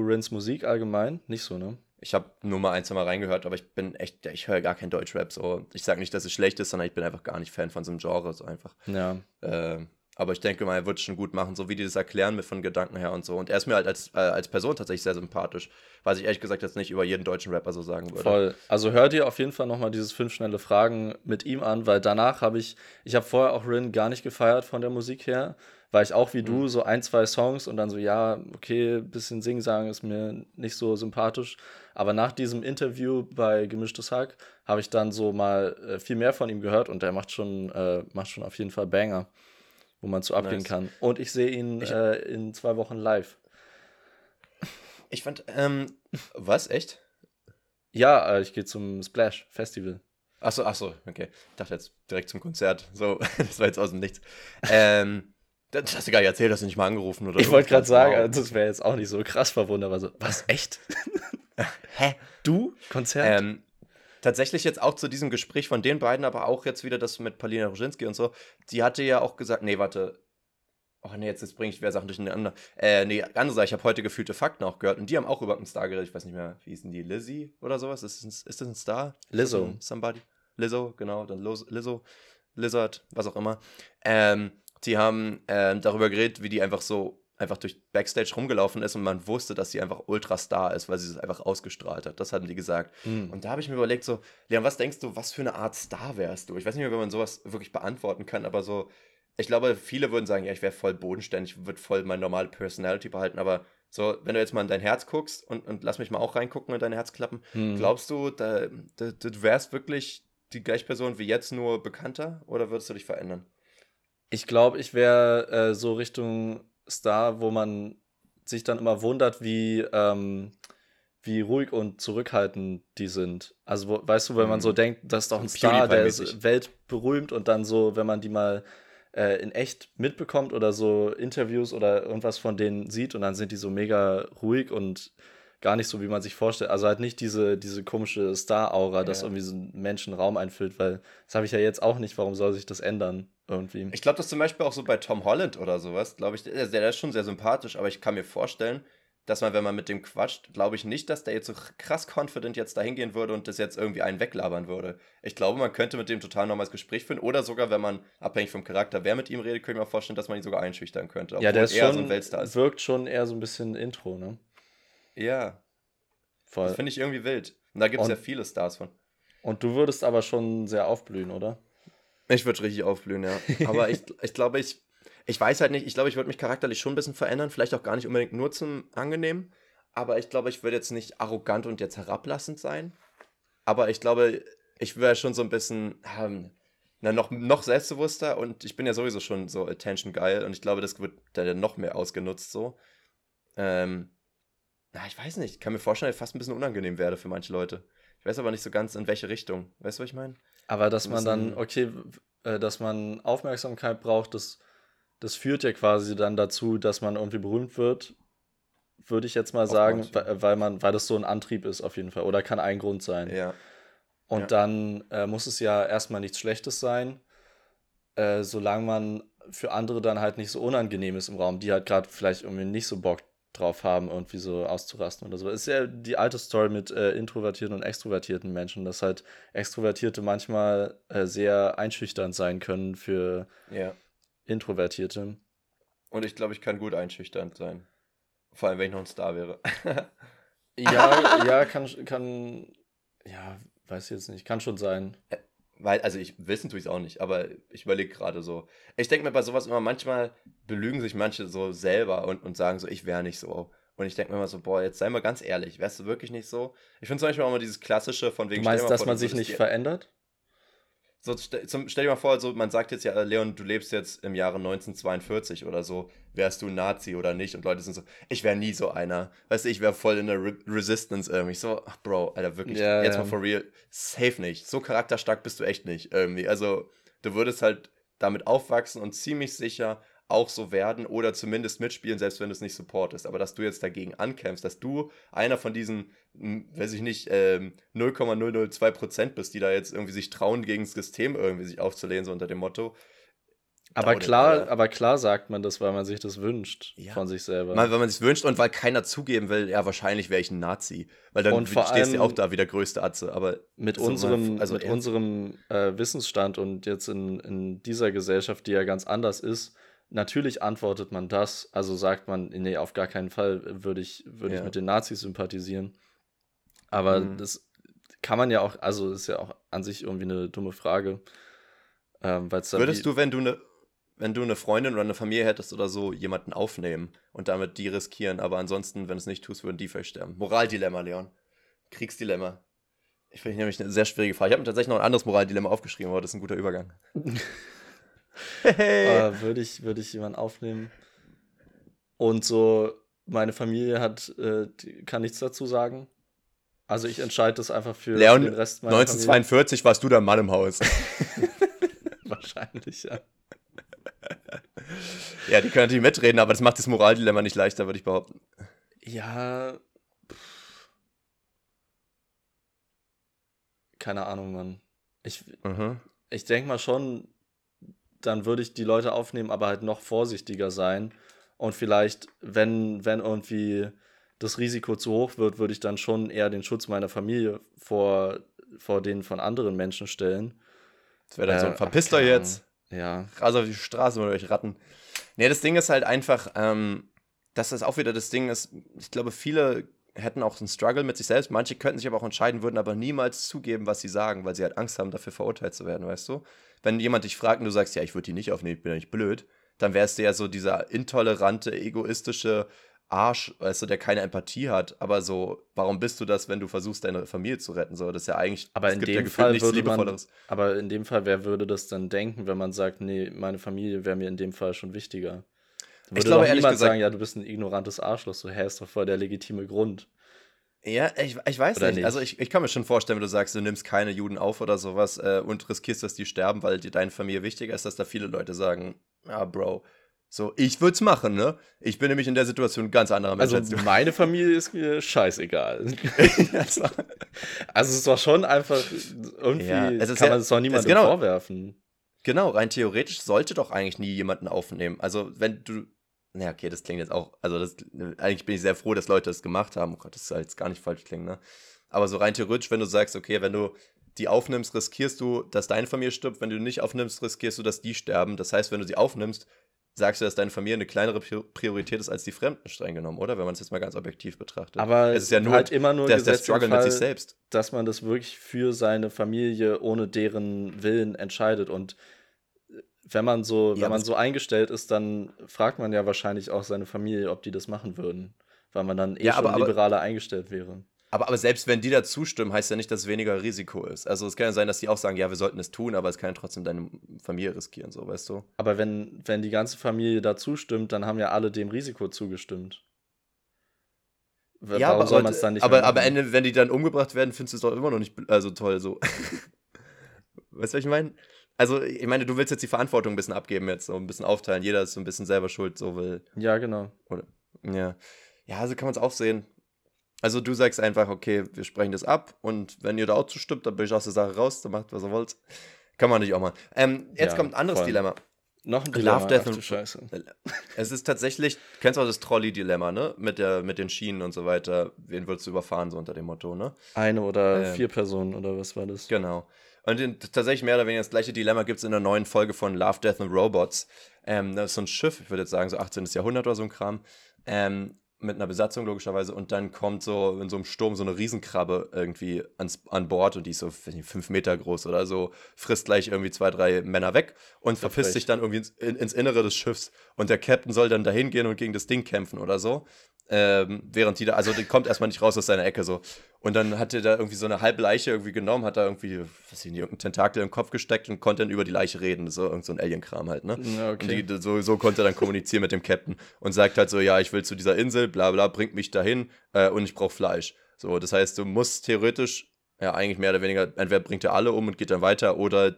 Rins Musik allgemein? Nicht so, ne? Ich habe nur mal ein, 2 Mal reingehört, aber ich höre gar kein Deutschrap. So. Ich sage nicht, dass es schlecht ist, sondern ich bin einfach gar nicht Fan von so einem Genre. So einfach. Ja. Aber ich denke mal, er wird es schon gut machen, so wie die das erklären mit von Gedanken her und so. Und er ist mir halt als Person tatsächlich sehr sympathisch, was ich ehrlich gesagt jetzt nicht über jeden deutschen Rapper so sagen würde. Voll. Also hört ihr auf jeden Fall nochmal dieses 5 schnelle Fragen mit ihm an, weil danach habe ich vorher auch Rin gar nicht gefeiert von der Musik her, weil ich auch wie du so 1, 2 Songs und dann so, ja, okay, bisschen Sing-Sang ist mir nicht so sympathisch. Aber nach diesem Interview bei Gemischtes Hack habe ich dann so mal viel mehr von ihm gehört und der macht schon auf jeden Fall Banger, wo man zu abgehen kann. Und ich sehe ihn in 2 Wochen live. Ich fand, was, echt? Ja, ich gehe zum Splash Festival. Ach so, okay. Ich dachte jetzt direkt zum Konzert. So, das war jetzt aus dem Nichts. Das hast du gar nicht erzählt, hast du nicht mal angerufen oder so. Ich wollte gerade sagen, also, das wäre jetzt auch nicht so krass verwunderbar. So, was, echt? Hä? Du? Konzert? Tatsächlich jetzt auch zu diesem Gespräch von den beiden, aber auch jetzt wieder das mit Paulina Rojinski und so. Die hatte ja auch gesagt, nee, warte. Oh, nee, jetzt bringe ich schwer Sachen durcheinander. Andere Sache, ich habe heute gefühlte Fakten auch gehört und die haben auch über einen Star geredet. Ich weiß nicht mehr, wie hießen die? Lizzie oder sowas? Ist das ein Star? Lizzo. Somebody. Lizzo, genau. Dann Lizzo. Lizard, was auch immer. Die haben darüber geredet, wie die einfach durch Backstage rumgelaufen ist und man wusste, dass sie einfach Ultrastar ist, weil sie es einfach ausgestrahlt hat. Das hatten die gesagt. Und da habe ich mir überlegt so, Leon, was denkst du, was für eine Art Star wärst du? Ich weiß nicht mehr, wenn man sowas wirklich beantworten kann, aber so, ich glaube, viele würden sagen, ja, ich wäre voll bodenständig, würde voll meine normale Personality behalten, aber so, wenn du jetzt mal in dein Herz guckst und lass mich mal auch reingucken in deine Herzklappen, glaubst du, du wärst wirklich die gleiche Person wie jetzt, nur bekannter, oder würdest du dich verändern? Ich glaube, ich wäre so Richtung Star, wo man sich dann immer wundert, wie ruhig und zurückhaltend die sind. Also, weißt du, wenn man so denkt, das ist doch ein Star, der ist weltberühmt, und dann so, wenn man die mal in echt mitbekommt oder so Interviews oder irgendwas von denen sieht, und dann sind die so mega ruhig und gar nicht so, wie man sich vorstellt. Also halt nicht diese komische Star-Aura, dass irgendwie so ein Menschenraum einfüllt, weil das habe ich ja jetzt auch nicht. Warum soll sich das ändern irgendwie? Ich glaube, das zum Beispiel auch so bei Tom Holland oder sowas, glaube ich, der ist schon sehr sympathisch, aber ich kann mir vorstellen, dass man, wenn man mit dem quatscht, glaube ich nicht, dass der jetzt so krass confident jetzt dahin gehen würde und das jetzt irgendwie einen weglabern würde. Ich glaube, man könnte mit dem total normales Gespräch finden, oder sogar, wenn man, abhängig vom Charakter, wer mit ihm redet, könnte ich mir vorstellen, dass man ihn sogar einschüchtern könnte. Ja, der ist schon, so wirkt schon eher so ein bisschen Intro, ne? Ja. Voll. Das finde ich irgendwie wild. Und da gibt es ja viele Stars von. Und du würdest aber schon sehr aufblühen, oder? Ich würde richtig aufblühen, ja. Aber ich glaube, ich weiß halt nicht, ich glaube, ich würde mich charakterlich schon ein bisschen verändern, vielleicht auch gar nicht unbedingt nur zum Angenehmen, aber ich glaube, ich würde jetzt nicht arrogant und jetzt herablassend sein, aber ich glaube, ich wäre schon so ein bisschen noch selbstbewusster, und ich bin ja sowieso schon so attention-geil, und ich glaube, das wird dann noch mehr ausgenutzt so. Ich weiß nicht, ich kann mir vorstellen, dass ich fast ein bisschen unangenehm werde für manche Leute. Ich weiß aber nicht so ganz, in welche Richtung, weißt du, was ich meine? Aber dass man dann, dass man Aufmerksamkeit braucht, das führt ja quasi dann dazu, dass man irgendwie berühmt wird, würde ich jetzt mal sagen, weil das so ein Antrieb ist auf jeden Fall, oder kann ein Grund sein. Ja. Und dann muss es ja erstmal nichts Schlechtes sein, solange man für andere dann halt nicht so unangenehm ist im Raum, die halt gerade vielleicht irgendwie nicht so Bock drauf haben, irgendwie so auszurasten oder so. Ist ja die alte Story mit introvertierten und extrovertierten Menschen, dass halt Extrovertierte manchmal sehr einschüchternd sein können für Introvertierte. Und ich glaube, ich kann gut einschüchternd sein. Vor allem, wenn ich noch ein Star wäre. Weiß ich jetzt nicht, kann schon sein. Ich wissen tue ich es auch nicht, aber ich überlege gerade so. Ich denke mir bei sowas immer, manchmal belügen sich manche so selber und sagen so, ich wäre nicht so. Und ich denke mir immer so, boah, jetzt sei mal ganz ehrlich, wärst du wirklich nicht so? Ich finde zum Beispiel auch immer dieses klassische von wegen... Du meinst, dass man sich nicht verändert? So, stell dir mal vor, so, man sagt jetzt ja, Leon, du lebst jetzt im Jahre 1942 oder so, wärst du ein Nazi oder nicht? Und Leute sind so, ich wäre nie so einer. Weißt du, ich wäre voll in der Resistance irgendwie. So, ach Bro, Alter, wirklich, mal for real, safe nicht. So charakterstark bist du echt nicht irgendwie. Also, du würdest halt damit aufwachsen und ziemlich sicher auch so werden oder zumindest mitspielen, selbst wenn du es nicht supportest. Aber dass du jetzt dagegen ankämpfst, dass du einer von diesen, 0,002% bist, die da jetzt irgendwie sich trauen, gegen das System irgendwie sich aufzulehnen, so unter dem Motto. Aber klar sagt man das, weil man sich das wünscht von sich selber. Weil man sich wünscht und weil keiner zugeben will, ja, wahrscheinlich wäre ich ein Nazi. Weil dann stehst du ja auch da wie der größte Atze. Aber mit unserem Wissensstand und jetzt in dieser Gesellschaft, die ja ganz anders ist, natürlich antwortet man das, also sagt man, nee, auf gar keinen Fall würde ich mit den Nazis sympathisieren. Aber das kann man ja auch, also ist ja auch an sich irgendwie eine dumme Frage. Wenn du eine Freundin oder eine Familie hättest oder so, jemanden aufnehmen und damit die riskieren, aber ansonsten, wenn du es nicht tust, würden die vielleicht sterben. Moraldilemma, Leon. Kriegsdilemma. Ich finde nämlich eine sehr schwierige Frage. Ich habe mir tatsächlich noch ein anderes Moraldilemma aufgeschrieben, aber das ist ein guter Übergang. Hey. Würde ich jemanden aufnehmen und so, meine Familie kann nichts dazu sagen, also ich entscheide das einfach für Leon, den Rest meiner 1942 Familie. Warst du der Mann im Haus. Wahrscheinlich, ja. Ja, die können natürlich mitreden, aber das macht das Moraldilemma nicht leichter, würde ich behaupten. Ja, keine Ahnung, Mann. Ich denke mal schon, dann würde ich die Leute aufnehmen, aber halt noch vorsichtiger sein. Und vielleicht, wenn irgendwie das Risiko zu hoch wird, würde ich dann schon eher den Schutz meiner Familie vor den von anderen Menschen stellen. Das wäre dann so ein Verpisst euch jetzt. Ja. Raus auf die Straße mit euch Ratten. Nee, das Ding ist halt einfach, dass das auch wieder das Ding ist, ich glaube, viele hätten auch einen Struggle mit sich selbst. Manche könnten sich aber auch entscheiden, würden aber niemals zugeben, was sie sagen, weil sie halt Angst haben, dafür verurteilt zu werden, weißt du? Wenn jemand dich fragt und du sagst, ja, ich würde die nicht aufnehmen, ich bin ja nicht blöd, dann wärst du ja so dieser intolerante, egoistische Arsch, weißt du, der keine Empathie hat. Aber so, warum bist du das, wenn du versuchst, deine Familie zu retten? So, das ist ja eigentlich, aber in dem Fall nichts Liebevolleres. Aber in dem Fall, wer würde das dann denken, wenn man sagt, nee, meine Familie wäre mir in dem Fall schon wichtiger? Ich glaube, ehrlich gesagt, sagen, ja, du bist ein ignorantes Arschloch, so, hä, ist doch voll der legitime Grund. Ja, ich weiß oder nicht. Also ich kann mir schon vorstellen, wenn du sagst, du nimmst keine Juden auf oder sowas und riskierst, dass die sterben, weil dir deine Familie wichtiger ist, dass da viele Leute sagen, ja, Bro, so, ich würde es machen, ne? Ich bin nämlich in der Situation ein ganz anderer Mensch als du. Also meine Familie ist mir scheißegal. Also es war schon einfach, irgendwie ja, es kann man es doch niemandem vorwerfen. Genau, rein theoretisch sollte doch eigentlich nie jemanden aufnehmen. Also wenn du na, okay, das klingt jetzt auch, also das, eigentlich bin ich sehr froh, dass Leute das gemacht haben. Oh Gott, das soll jetzt gar nicht falsch klingen, ne? Aber so rein theoretisch, wenn du sagst, okay, wenn du die aufnimmst, riskierst du, dass deine Familie stirbt. Wenn du nicht aufnimmst, riskierst du, dass die sterben. Das heißt, wenn du sie aufnimmst, sagst du, dass deine Familie eine kleinere Priorität ist als die Fremden, streng genommen, oder? Wenn man es jetzt mal ganz objektiv betrachtet. Aber es ist ja nur, halt immer nur der Struggle mit sich selbst. Dass man das wirklich für seine Familie ohne deren Willen entscheidet und wenn man so eingestellt ist, dann fragt man ja wahrscheinlich auch seine Familie, ob die das machen würden, weil man dann schon liberaler eingestellt wäre. Aber selbst wenn die da zustimmen, heißt ja nicht, dass es weniger Risiko ist. Also es kann ja sein, dass die auch sagen, ja, wir sollten es tun, aber es kann ja trotzdem deine Familie riskieren, so, weißt du? Aber wenn die ganze Familie da zustimmt, dann haben ja alle dem Risiko zugestimmt. Ja, warum soll man es dann nicht machen? Aber am Ende, wenn die dann umgebracht werden, findest du es doch immer noch nicht toll, so. Weißt du, was ich meine? Also, ich meine, du willst jetzt die Verantwortung ein bisschen abgeben jetzt, so ein bisschen aufteilen. Jeder ist so ein bisschen selber schuld, so will. Ja, genau. Oder, ja. Ja, so kann man es auch sehen. Also, du sagst einfach, okay, wir sprechen das ab und wenn ihr da auch zustimmt, dann bin ich aus der Sache raus, dann macht, was ihr wollt. Kann man nicht auch mal. Jetzt kommt ein anderes Dilemma. Noch ein Dilemma, Scheiße. Es ist tatsächlich, kennst du auch das Trolley-Dilemma, ne? Mit den Schienen und so weiter. Wen würdest du überfahren, so unter dem Motto, ne? Eine oder vier Personen oder was war das? Genau. Und tatsächlich mehr oder weniger das gleiche Dilemma gibt es in der neuen Folge von Love, Death and Robots. Das ist so ein Schiff, ich würde jetzt sagen so 18. Jahrhundert oder so ein Kram, mit einer Besatzung logischerweise. Und dann kommt so in so einem Sturm so eine Riesenkrabbe irgendwie an Bord und die ist so 5 Meter groß oder so, frisst gleich irgendwie 2, 3 Männer weg und verpisst sich dann irgendwie ins Innere des Schiffs. Und der Captain soll dann dahin gehen und gegen das Ding kämpfen oder so. Während die da, also die kommt erstmal nicht raus aus seiner Ecke so. Und dann hat er da irgendwie so eine Halbleiche irgendwie genommen, hat da irgendwie, weiß ich nicht, irgendeinen Tentakel im Kopf gesteckt und konnte dann über die Leiche reden. So irgend so ein Alien-Kram halt, ne? Ja, okay. Und so konnte er dann kommunizieren mit dem Captain und sagt halt so, ja, ich will zu dieser Insel, bla bla, bringt mich dahin und ich brauche Fleisch. So, das heißt, du musst theoretisch, ja eigentlich mehr oder weniger, entweder bringt er alle um und geht dann weiter oder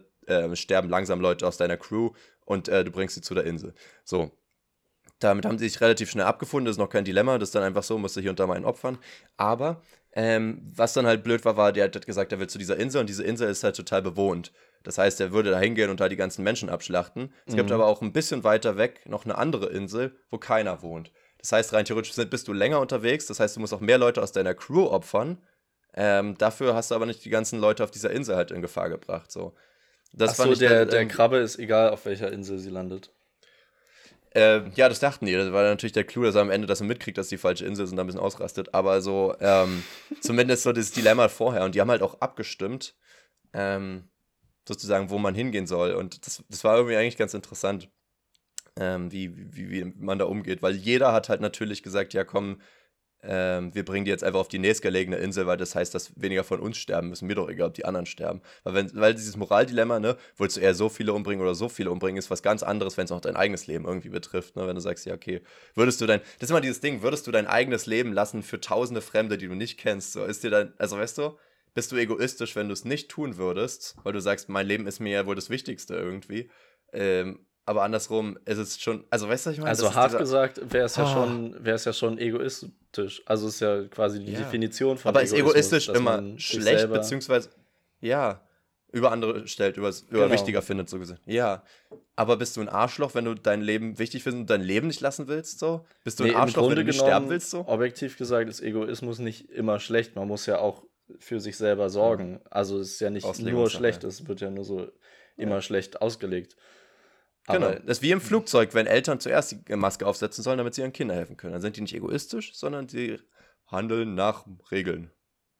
sterben langsam Leute aus deiner Crew und du bringst sie zu der Insel. So. Damit haben sie sich relativ schnell abgefunden, das ist noch kein Dilemma, das ist dann einfach so, musste hier und da mal einen opfern. Aber was dann halt blöd war, der hat gesagt, er will zu dieser Insel und diese Insel ist halt total bewohnt. Das heißt, er würde da hingehen und da die ganzen Menschen abschlachten. Es gibt aber auch ein bisschen weiter weg noch eine andere Insel, wo keiner wohnt. Das heißt, rein theoretisch bist du länger unterwegs, das heißt, du musst auch mehr Leute aus deiner Crew opfern. Dafür hast du aber nicht die ganzen Leute auf dieser Insel halt in Gefahr gebracht. So. Achso, der Krabbe ist egal, auf welcher Insel sie landet. Ja, das dachten die. Das war natürlich der Clou, dass er am Ende das mitkriegt, dass die falsche Insel ist und dann ein bisschen ausrastet. Aber so, zumindest so das Dilemma vorher. Und die haben halt auch abgestimmt, sozusagen, wo man hingehen soll. Und das war irgendwie eigentlich ganz interessant, wie man da umgeht. Weil jeder hat halt natürlich gesagt, ja komm, wir bringen die jetzt einfach auf die nächstgelegene Insel, weil das heißt, dass weniger von uns sterben müssen. Mir doch egal, ob die anderen sterben. Weil dieses Moraldilemma, ne, willst du eher so viele umbringen oder so viele umbringen, ist was ganz anderes, wenn es auch dein eigenes Leben irgendwie betrifft. Ne? Wenn du sagst, ja, okay, das ist immer dieses Ding, würdest du dein eigenes Leben lassen für tausende Fremde, die du nicht kennst? So ist dir dann, also weißt du, bist du egoistisch, wenn du es nicht tun würdest, weil du sagst, mein Leben ist mir ja wohl das Wichtigste irgendwie. Aber andersrum ist es schon, also weißt du, was ich meine? Also hart gesagt, wäre es ja schon egoistisch. Also ist ja quasi die Definition von Egoismus. Aber ist egoistisch immer schlecht, beziehungsweise, über andere stellt, über wichtiger findet, so gesehen. Ja, aber bist du ein Arschloch, wenn du dein Leben wichtig findest und dein Leben nicht lassen willst, so? Bist du ein Arschloch, wenn du nicht sterben willst, so? Objektiv gesagt ist Egoismus nicht immer schlecht. Man muss ja auch für sich selber sorgen. Also es ist ja nicht nur schlecht, es wird ja nur so immer schlecht ausgelegt. Genau, das ist wie im Flugzeug, wenn Eltern zuerst die Maske aufsetzen sollen, damit sie ihren Kindern helfen können. Dann sind die nicht egoistisch, sondern sie Handeln nach Regeln.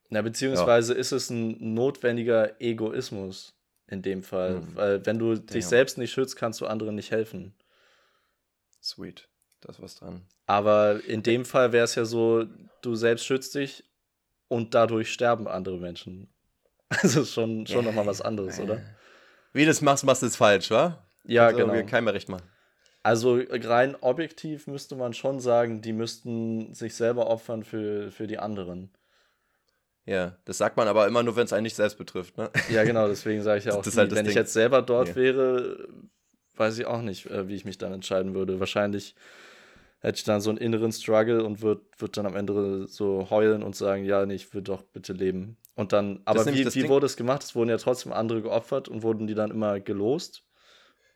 Na, beziehungsweise ist es ein notwendiger Egoismus in dem Fall. Weil wenn du dich selbst nicht schützt, kannst du anderen nicht helfen. Sweet, da ist was dran. Aber in dem Fall wäre es ja so, du selbst schützt dich und dadurch sterben andere Menschen. Also schon nochmal was anderes, oder? Wie du es machst, machst du es falsch, wa? Ja, also, genau. Keinem mehr recht machen. Also rein objektiv müsste man schon sagen, die müssten sich selber opfern für die anderen. Ja, das sagt man aber immer nur, wenn es einen nicht selbst betrifft, ne? Ja, genau, deswegen sage ich ja auch, halt wenn ich jetzt selber dort wäre, weiß ich auch nicht, wie ich mich dann entscheiden würde. Wahrscheinlich hätte ich dann so einen inneren Struggle und würde dann am Ende so heulen und sagen, ja, nee, ich will doch bitte leben. Und dann, aber wie wurde es gemacht? Es wurden ja trotzdem andere geopfert und wurden die dann immer gelost?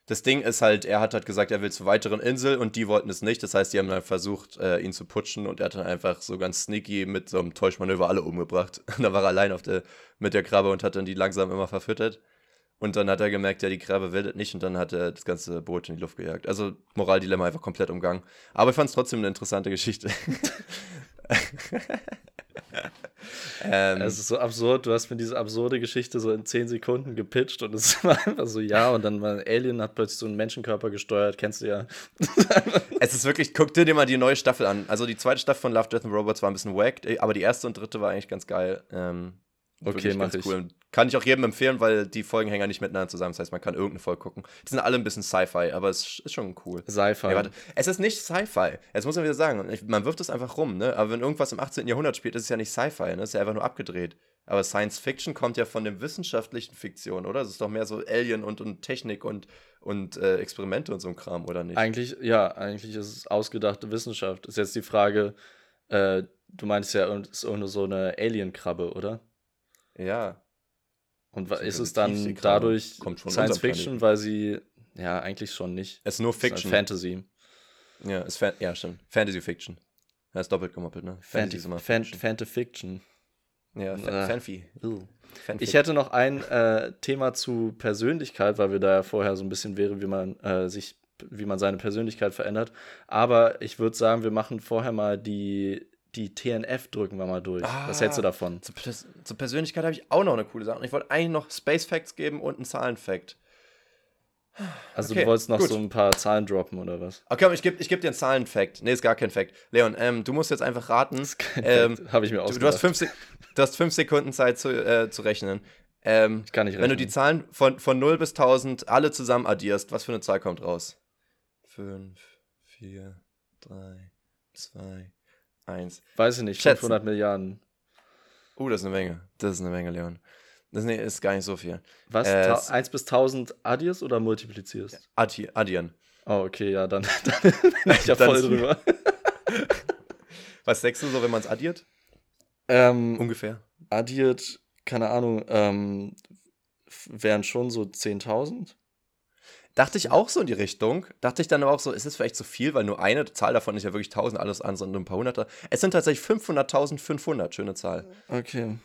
Das Ding ist halt, er hat halt gesagt, er will zur weiteren Insel und die wollten es nicht. Das heißt, die haben dann versucht, ihn zu putschen und er hat dann einfach so ganz sneaky mit so einem Täuschmanöver alle umgebracht. Und dann war er allein mit der Krabbe und hat dann die langsam immer verfüttert. Und dann hat er gemerkt, ja, die Krabbe will das nicht und dann hat er das ganze Boot in die Luft gejagt. Also Moraldilemma einfach komplett umgangen. Aber ich fand es trotzdem eine interessante Geschichte. Es ist so absurd, du hast mir diese absurde Geschichte so in 10 Sekunden gepitcht und es war einfach so, ja, und dann war ein Alien, hat plötzlich so einen Menschenkörper gesteuert, kennst du ja. Es ist wirklich, guck dir mal die neue Staffel an, also die zweite Staffel von Love, Death and Robots war ein bisschen wack, aber die erste und dritte war eigentlich ganz geil, okay, mach ich. Cool. Kann ich auch jedem empfehlen, weil die Folgen hängen ja nicht miteinander zusammen, das heißt, man kann irgendeine Folge gucken. Die sind alle ein bisschen Sci-Fi, aber es ist schon cool. Sci-Fi. Hey, es ist nicht Sci-Fi, jetzt muss man wieder sagen, man wirft es einfach rum, ne? Aber wenn irgendwas im 18. Jahrhundert spielt, ist es ja nicht Sci-Fi, ne? Ist ja einfach nur abgedreht. Aber Science-Fiction kommt ja von dem wissenschaftlichen Fiktion, oder? Es ist doch mehr so Alien und Technik und Experimente und so ein Kram, oder nicht? Eigentlich ist es ausgedachte Wissenschaft. Ist jetzt die Frage, du meinst ja, es ist auch nur so eine Alien-Krabbe, oder? Ja. Und ist es dann dadurch Science-Fiction, weil sie, ja, eigentlich schon nicht. Es ist nur Fiction. Es ist halt Fantasy. Ja, stimmt. Fantasy-Fiction. Das ist doppelt gemoppelt, ne? Fantasy-Fiction. Ja, Fanfi. Ich hätte noch ein Thema zu Persönlichkeit, weil wir da ja vorher so ein bisschen wären, wie man seine Persönlichkeit verändert. Aber ich würde sagen, wir machen vorher mal die TNF drücken wir mal durch. Was hältst du davon? Zur Persönlichkeit habe ich auch noch eine coole Sache. Ich wollte eigentlich noch Space Facts geben und einen Zahlenfact. Also okay, du wolltest noch gut. So ein paar Zahlen droppen oder was? Okay, ich geb dir einen Zahlenfact. Nee, ist gar kein Fact. Leon, du musst jetzt einfach raten. Das ist kein Fact. Habe ich mir ausgedacht. Du hast 5 Sekunden Zeit zu rechnen. Ich kann nicht rechnen. Wenn du die Zahlen von 0 bis 1000 alle zusammen addierst, was für eine Zahl kommt raus? 5, 4, 3, 2... 1. Weiß ich nicht, 500 Milliarden. Das ist eine Menge. Das ist eine Menge, Leon. Das ist gar nicht so viel. Was? 1 bis 1000 addierst oder multiplizierst? Addieren. Oh, okay, ja, dann bin ich ja voll drüber. Was denkst du so, wenn man es addiert? Ungefähr. Addiert, keine Ahnung, wären schon so 10.000? Dachte ich auch so in die Richtung. Dachte ich dann aber auch so, ist es vielleicht zu viel, weil nur eine Zahl davon ist ja wirklich 1000, alles andere nur ein paar Hunderter. Es sind tatsächlich 500.500, schöne Zahl. Okay.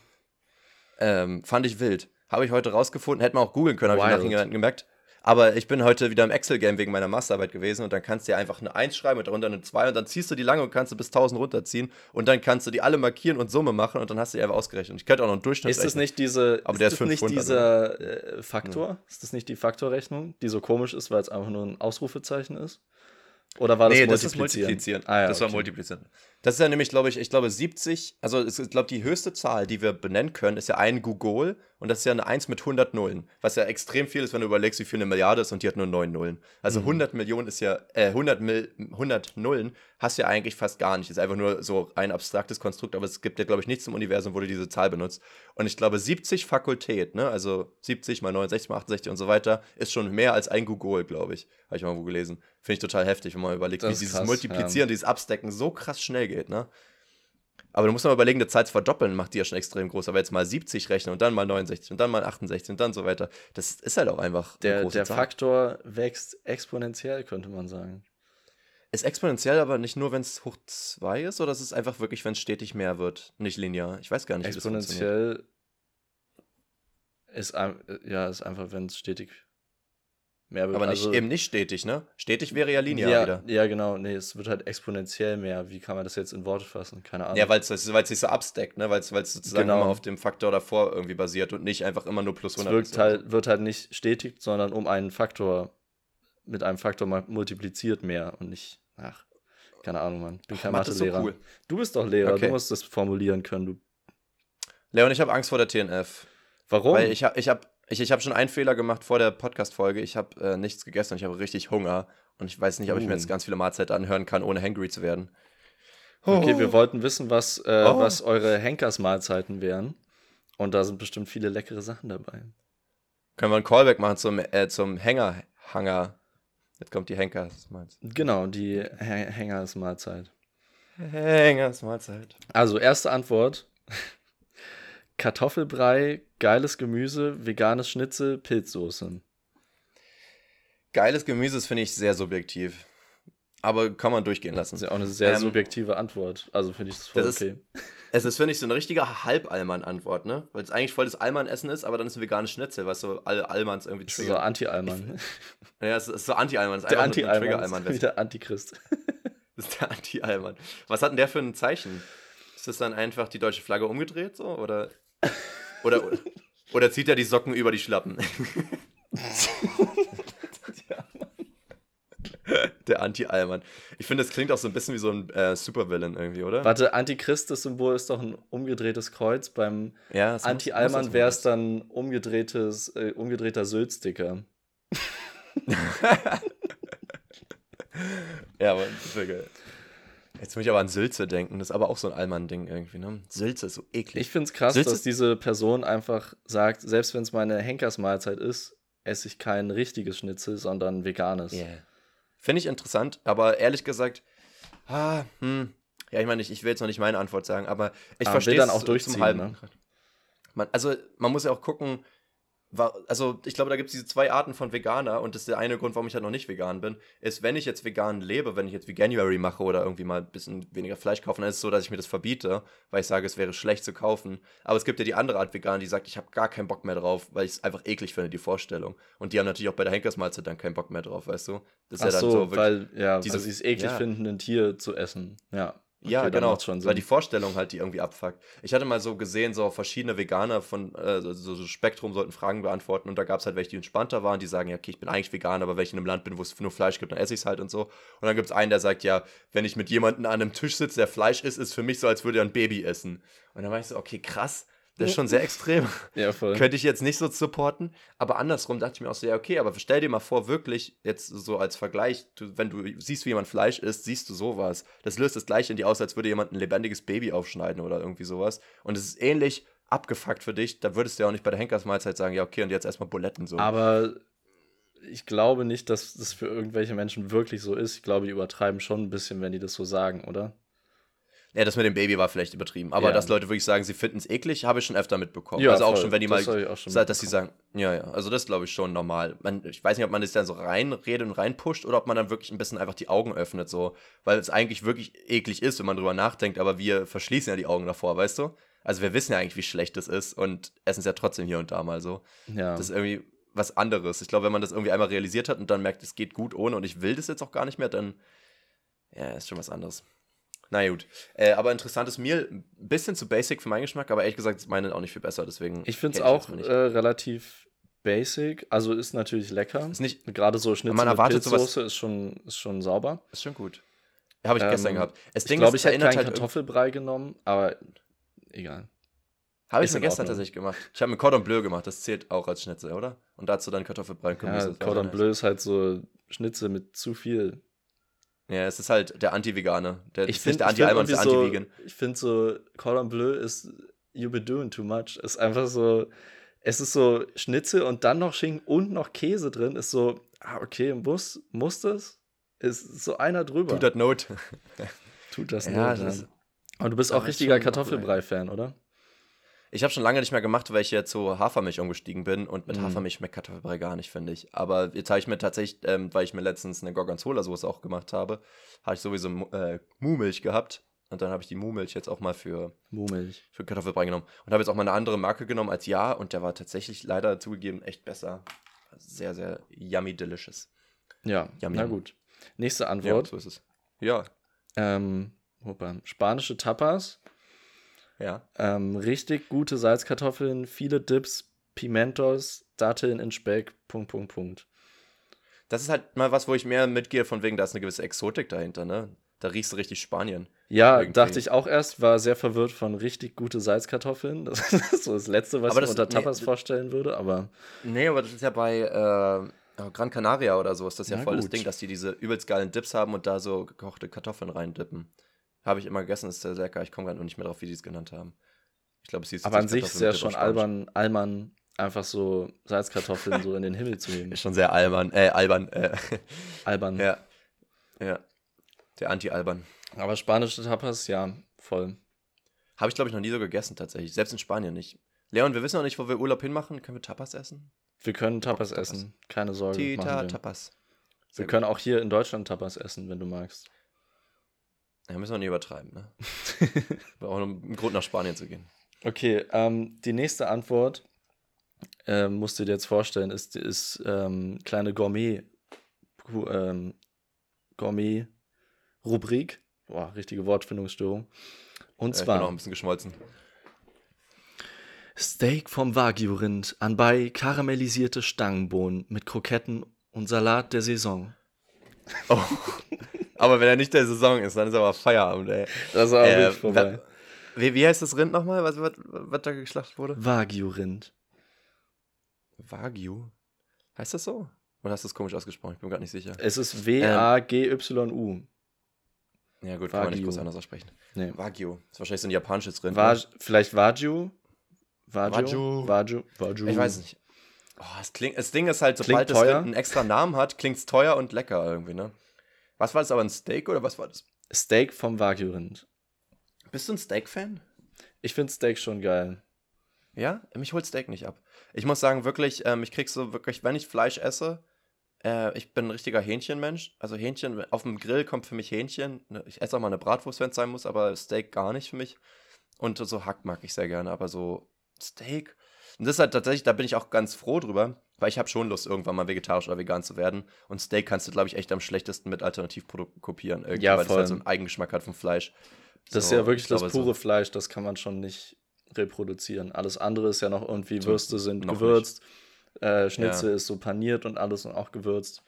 Fand ich wild. Habe ich heute rausgefunden, hätte man auch googeln können, habe ich nachher gemerkt. Aber ich bin heute wieder im Excel-Game wegen meiner Masterarbeit gewesen und dann kannst du dir einfach eine 1 schreiben und darunter eine 2 und dann ziehst du die lange und kannst du bis 1000 runterziehen und dann kannst du die alle markieren und Summe machen und dann hast du die einfach ausgerechnet. Ich könnte auch noch einen Durchschnitt rechnen. Ist das nicht dieser Faktor? Ja. Ist das nicht die Faktorrechnung, die so komisch ist, weil es einfach nur ein Ausrufezeichen ist? Oder war das Multiplizieren? Ah, ja, das war Multiplizieren. Das ist ja nämlich, glaube ich 70, also ich glaube, die höchste Zahl, die wir benennen können, ist ja ein Gugol und das ist ja eine 1 mit 100 Nullen, was ja extrem viel ist, wenn du überlegst, wie viel eine Milliarde ist und die hat nur 9 Nullen. Also 100 Millionen ist ja, 100 Nullen hast du ja eigentlich fast gar nicht. Ist einfach nur so ein abstraktes Konstrukt, aber es gibt ja, glaube ich, nichts im Universum, wo du diese Zahl benutzt. Und ich glaube, 70 Fakultät, ne, also 70 mal 69 mal 68 und so weiter, ist schon mehr als ein Gugol, glaube ich. Habe ich mal irgendwo gelesen. Finde ich total heftig, wenn man überlegt, wie dieses Multiplizieren, dieses Abstecken so krass schnell geht, ne? Aber du musst mal überlegen, die Zahl zu verdoppeln, macht die ja schon extrem groß. Aber jetzt mal 70 rechnen und dann mal 69 und dann mal 68 und dann so weiter. Das ist halt auch einfach eine große Zahl. Der Faktor wächst exponentiell, könnte man sagen. Ist exponentiell, aber nicht nur, wenn es hoch 2 ist, oder ist es einfach wirklich, wenn es stetig mehr wird, nicht linear? Ich weiß gar nicht, wie das funktioniert. Exponentiell ist einfach, wenn es stetig mehr wird. Aber nicht, also, eben nicht stetig, ne? Stetig wäre ja linear wieder. Ja, genau. Nee, es wird halt exponentiell mehr. Wie kann man das jetzt in Worte fassen? Keine Ahnung. Ja, weil es sich so abstackt, ne? Weil es sozusagen immer auf dem Faktor davor irgendwie basiert und nicht einfach immer nur plus 100%. Es wird halt nicht stetig, sondern um einen Faktor, mit einem Faktor mal multipliziert mehr und nicht, keine Ahnung, Mann. Ich bin kein Mathelehrer. So cool. Du bist doch Lehrer, okay. Du musst das formulieren können, du. Leon, ich habe Angst vor der TNF. Warum? Weil ich hab schon einen Fehler gemacht vor der Podcast-Folge. Ich habe nichts gegessen und ich habe richtig Hunger. Und ich weiß nicht, ob ich mir jetzt ganz viele Mahlzeiten anhören kann, ohne hangry zu werden. Oh. Okay, wir wollten wissen, was eure Henkers-Mahlzeiten wären. Und da sind bestimmt viele leckere Sachen dabei. Können wir einen Callback machen zum Hänger-Hanger? Jetzt kommt die Henkers-Mahlzeit. Genau, die Hängers-Mahlzeit. Hängers-Mahlzeit. Also, erste Antwort... Kartoffelbrei, geiles Gemüse, veganes Schnitzel, Pilzsoße. Geiles Gemüse ist, finde ich, sehr subjektiv. Aber kann man durchgehen lassen. Das ist ja auch eine sehr subjektive Antwort. Also finde ich das voll okay. Es ist, finde ich, so eine richtige Halb-Allmann-Antwort, ne? Weil es eigentlich voll das Allmann-Essen ist, aber dann ist ein veganes Schnitzel, was so alle Allmanns irgendwie triggert. Das ist so Anti-Allmann. Ja, es ist so Anti-Allmann. Der Anti-Allmann ist wieder Antichrist. Das ist der Anti-Allmann. Was hat denn der für ein Zeichen? Ist das dann einfach die deutsche Flagge umgedreht, so? Oder zieht er die Socken über die Schlappen? Der Anti-Allmann. Ich finde, das klingt auch so ein bisschen wie so ein Supervillain irgendwie, oder? Warte, Antichrist, das Symbol ist doch ein umgedrehtes Kreuz. Beim Anti-Allmann wäre es dann umgedrehter Sylt-Sticker. Ja, aber das wäre geil. Jetzt muss ich aber an Sülze denken, das ist aber auch so ein Allmann-Ding irgendwie, ne? Sülze ist so eklig. Ich finde es krass, Sülze, dass diese Person einfach sagt, selbst wenn es meine Henkersmahlzeit ist, esse ich kein richtiges Schnitzel, sondern veganes. Yeah. Finde ich interessant, aber ehrlich gesagt, ja, ich meine, ich will jetzt noch nicht meine Antwort sagen, aber ich verstehe es auch durchziehen, zum Halben. Ne? Man muss ja auch gucken, also ich glaube, da gibt es diese zwei Arten von Veganer und das ist der eine Grund, warum ich halt noch nicht vegan bin, ist, wenn ich jetzt vegan lebe, wenn ich jetzt Veganuary mache oder irgendwie mal ein bisschen weniger Fleisch kaufe, dann ist es so, dass ich mir das verbiete, weil ich sage, es wäre schlecht zu kaufen. Aber es gibt ja die andere Art Veganer, die sagt, ich habe gar keinen Bock mehr drauf, weil ich es einfach eklig finde, die Vorstellung. Und die haben natürlich auch bei der Henkersmahlzeit dann keinen Bock mehr drauf, weißt du? Das ist weil sie es eklig finden, ein Tier zu essen, ja. Okay, ja, genau, weil die Vorstellung halt die irgendwie abfuckt. Ich hatte mal so gesehen, so verschiedene Veganer von so Spektrum sollten Fragen beantworten und da gab es halt welche, die entspannter waren, die sagen, ja, okay, ich bin eigentlich vegan, aber wenn ich in einem Land bin, wo es nur Fleisch gibt, dann esse ich es halt und so. Und dann gibt es einen, der sagt, ja, wenn ich mit jemandem an einem Tisch sitze, der Fleisch isst, ist für mich so, als würde er ein Baby essen. Und dann war ich so, okay, krass, das ist schon sehr extrem. Ja, voll. Könnte ich jetzt nicht so supporten, aber andersrum dachte ich mir auch so, ja, okay, aber stell dir mal vor, wirklich jetzt so als Vergleich, wenn du siehst, wie jemand Fleisch isst, siehst du sowas. Das löst das Gleiche in dir aus, als würde jemand ein lebendiges Baby aufschneiden oder irgendwie sowas. Und es ist ähnlich abgefuckt für dich, da würdest du ja auch nicht bei der Henkersmahlzeit sagen, ja, okay, und jetzt erstmal Buletten so. Aber ich glaube nicht, dass das für irgendwelche Menschen wirklich so ist. Ich glaube, die übertreiben schon ein bisschen, wenn die das so sagen, oder? Ja, das mit dem Baby war vielleicht übertrieben. Aber dass Leute wirklich sagen, sie finden es eklig, habe ich schon öfter mitbekommen. Ja, also auch schon, wenn die mal, dass sie sagen, ja, also das glaube ich schon normal. Ich weiß nicht, ob man das dann so reinredet und reinpusht oder ob man dann wirklich ein bisschen einfach die Augen öffnet, so. Weil es eigentlich wirklich eklig ist, wenn man drüber nachdenkt, aber wir verschließen ja die Augen davor, weißt du? Also wir wissen ja eigentlich, wie schlecht das ist und essen es ja trotzdem hier und da mal so. Ja. Das ist irgendwie was anderes. Ich glaube, wenn man das irgendwie einmal realisiert hat und dann merkt, es geht gut ohne und ich will das jetzt auch gar nicht mehr, dann ist schon was anderes. Na gut, aber interessantes Meal, ein bisschen zu basic für meinen Geschmack, aber ehrlich gesagt ist meine auch nicht viel besser, deswegen... Ich finde es auch relativ basic, also ist natürlich lecker, ist nicht, gerade so Schnitzel mit Pilzsoße ist schon sauber. Ist schon gut, habe ich gestern gehabt. Das Ding, ich glaube, ich hätte keinen Kartoffelbrei genommen, aber egal. Habe ich mir gestern tatsächlich gemacht. Ich habe mir Cordon Bleu gemacht, das zählt auch als Schnitzel, oder? Und dazu dann Kartoffelbrei und Gemüse. Ja, Cordon Bleu ist halt so Schnitzel mit zu viel... Ja, es ist halt der Anti-Vegane. Der Anti-Allmann, der Anti-Vegan. Ich finde so, Cordon Bleu ist you be doing too much. Ist einfach so, es ist so Schnitzel und dann noch Schinken und noch Käse drin. Ist so, okay, muss das? Ist so einer drüber. Tut das Not. Tut das Not. Und du bist auch richtiger Kartoffelbrei-Fan, oder? Ich habe schon lange nicht mehr gemacht, weil ich jetzt zu Hafermilch umgestiegen bin und mit Hafermilch schmeckt Kartoffelbrei gar nicht, finde ich. Aber jetzt habe ich mir tatsächlich, weil ich mir letztens eine Gorgonzola-Soße auch gemacht habe, habe ich sowieso Muhmilch gehabt und dann habe ich die Muhmilch jetzt auch mal für Kartoffelbrei genommen und habe jetzt auch mal eine andere Marke genommen als und der war tatsächlich leider zugegeben echt besser. sehr, sehr yummy delicious. Ja, yummy. Na gut. Nächste Antwort. Ja, so ist es. Ja. Spanische Tapas. Ja. Richtig gute Salzkartoffeln, viele Dips, Pimentos, Datteln in Speck, .. Das ist halt mal was, wo ich mehr mitgehe, von wegen, da ist eine gewisse Exotik dahinter, ne? Da riechst du richtig Spanien. Ja, irgendwie. Dachte ich auch erst, war sehr verwirrt von richtig gute Salzkartoffeln. Das ist so das Letzte, was ich unter Tapas vorstellen würde, aber... Nee, aber das ist ja bei Gran Canaria oder so, ist das ja voll gut. Das Ding, dass die diese übelst geilen Dips haben und da so gekochte Kartoffeln reindippen. Habe ich immer gegessen, ist sehr lecker. Ich komme gerade nicht mehr drauf, wie die es genannt haben. Ich glaube, es hieß... Aber an sich ist ja schon albern, einfach so Salzkartoffeln so in den Himmel zu nehmen. Ist schon sehr albern. Ja. Ja. Der Anti-Albern. Aber spanische Tapas, ja, voll. Habe ich, glaube ich, noch nie so gegessen, tatsächlich. Selbst in Spanien nicht. Leon, wir wissen noch nicht, wo wir Urlaub hinmachen. Können wir Tapas essen? Wir können Tapas essen. Keine Sorge. Tita Tapas. Wir können auch hier in Deutschland Tapas essen, wenn du magst. Ja, müssen wir nicht übertreiben, ne? War auch ein Grund, nach Spanien zu gehen. Okay, die nächste Antwort, musst du dir jetzt vorstellen, ist kleine Gourmet-Rubrik. Boah, richtige Wortfindungsstörung. Und zwar... Ich bin auch ein bisschen geschmolzen. Steak vom Wagyu-Rind anbei karamellisierte Stangenbohnen mit Kroketten und Salat der Saison. Oh. Aber wenn er nicht der Saison ist, dann ist aber Feierabend, ey. Das ist aber wirklich vorbei. Wie heißt das Rind nochmal, was da geschlachtet wurde? Wagyu-Rind. Wagyu? Heißt das so? Oder hast du es komisch ausgesprochen? Ich bin mir gar nicht sicher. Es ist W-A-G-Y-U. Ja gut, Wagyu. Kann man nicht groß anders aussprechen. Nee. Wagyu. Das ist wahrscheinlich so ein japanisches Rind. Vielleicht Wagyu? Wagyu. Ich weiß nicht. Oh, das Ding ist halt, sobald das Rind einen extra Namen hat, klingt es teuer und lecker irgendwie, ne? Was war das, aber ein Steak oder was war das? Steak vom Wagyu-Rind. Bist du ein Steak-Fan? Ich finde Steak schon geil. Ja? Mich holt Steak nicht ab. Ich muss sagen, wirklich, ich krieg's so wirklich, wenn ich Fleisch esse, ich bin ein richtiger Hähnchenmensch. Also Hähnchen, auf dem Grill kommt für mich Hähnchen. Ich esse auch mal eine Bratwurst, wenn es sein muss, aber Steak gar nicht für mich. Und so Hack mag ich sehr gerne, aber so Steak. Und das ist halt tatsächlich, da bin ich auch ganz froh drüber, weil ich habe schon Lust, irgendwann mal vegetarisch oder vegan zu werden. Und Steak kannst du, glaube ich, echt am schlechtesten mit Alternativprodukten kopieren. Irgendwie, ja, weil es halt so einen Eigengeschmack hat vom Fleisch. Das ist ja wirklich das pure Fleisch, das kann man schon nicht reproduzieren. Alles andere ist ja noch irgendwie, Würste sind gewürzt, Schnitzel ist so paniert und alles und auch gewürzt.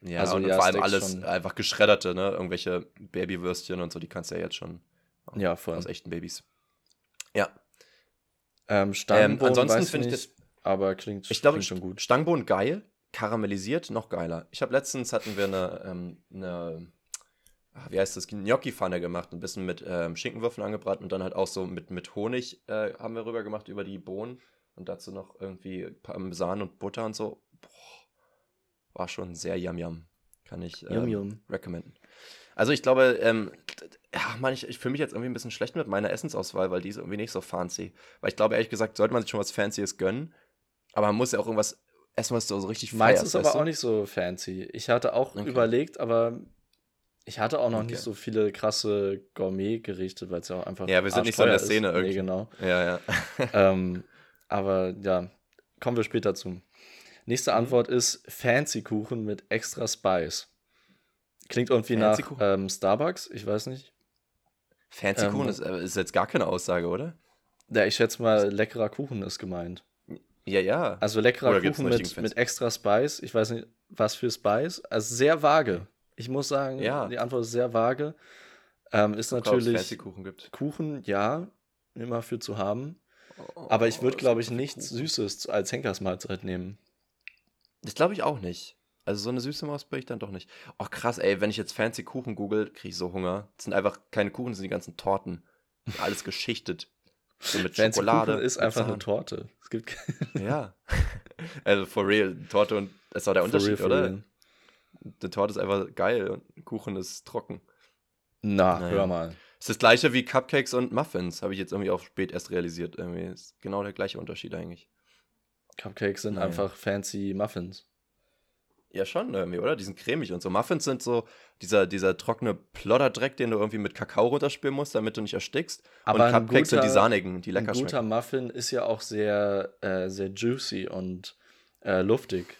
Ja, also, und vor allem alles einfach geschredderte, ne? Irgendwelche Babywürstchen und so, die kannst du ja jetzt schon aus echten Babys. Ja. Ansonsten finde ich das, aber klingt schon gut. Stangenbohnen geil, karamellisiert noch geiler. Ich habe letztens, hatten wir eine Gnocchi-Pfanne gemacht, ein bisschen mit Schinkenwürfeln angebraten und dann halt auch so mit Honig haben wir rüber gemacht über die Bohnen und dazu noch irgendwie Parmesan und Butter und so. Boah, war schon sehr yum-yum. Kann ich recommenden. Also ich glaube, ich fühle mich jetzt irgendwie ein bisschen schlecht mit meiner Essensauswahl, weil die ist irgendwie nicht so fancy. Weil ich glaube, ehrlich gesagt, sollte man sich schon was Fancyes gönnen, aber man muss ja auch irgendwas essen, was du so richtig feierst. Meins ist aber auch nicht so fancy. Ich hatte auch überlegt, aber ich hatte auch noch nicht so viele krasse Gourmet-Gerichte, weil es ja auch einfach wir sind nicht so in der Szene irgendwie. Nee, genau. Ja. Aber ja, kommen wir später zu. Nächste Antwort ist Fancy-Kuchen mit extra Spice. Klingt irgendwie nach Starbucks, ich weiß nicht. Fancy Kuchen ist jetzt gar keine Aussage, oder? Ja, ich schätze mal, leckerer Kuchen ist gemeint. Ja. Also leckerer Kuchen mit extra Spice, ich weiß nicht, was für Spice. Also sehr vage. Ich muss sagen, die Antwort ist sehr vage. Ist natürlich Fancy Kuchen gibt. Kuchen, ja, immer für zu haben. Aber ich würde, glaube ich, nichts Süßes als Henkersmahlzeit nehmen. Das glaube ich auch nicht. Also so eine süße Maus bin ich dann doch nicht. Oh krass, ey, wenn ich jetzt Fancy Kuchen google, kriege ich so Hunger. Das sind einfach keine Kuchen, das sind die ganzen Torten. Alles geschichtet. So mit Fancy Schokolade. Kuchen ist einfach eine Torte. Es gibt ja. Also for real, Torte und... Das ist auch der Unterschied, real, oder? Die Torte ist einfach geil und Kuchen ist trocken. Hör mal. Es ist das gleiche wie Cupcakes und Muffins, habe ich jetzt irgendwie auch spät erst realisiert. Irgendwie ist genau der gleiche Unterschied eigentlich. Cupcakes sind einfach fancy Muffins. Ja, schon irgendwie, oder? Die sind cremig und so. Muffins sind so dieser trockene Plodderdreck, den du irgendwie mit Kakao runterspülen musst, damit du nicht erstickst. Aber und Cupcakes sind die sahnigen, die lecker schmecken. Ein guter Muffin ist ja auch sehr, sehr juicy und luftig.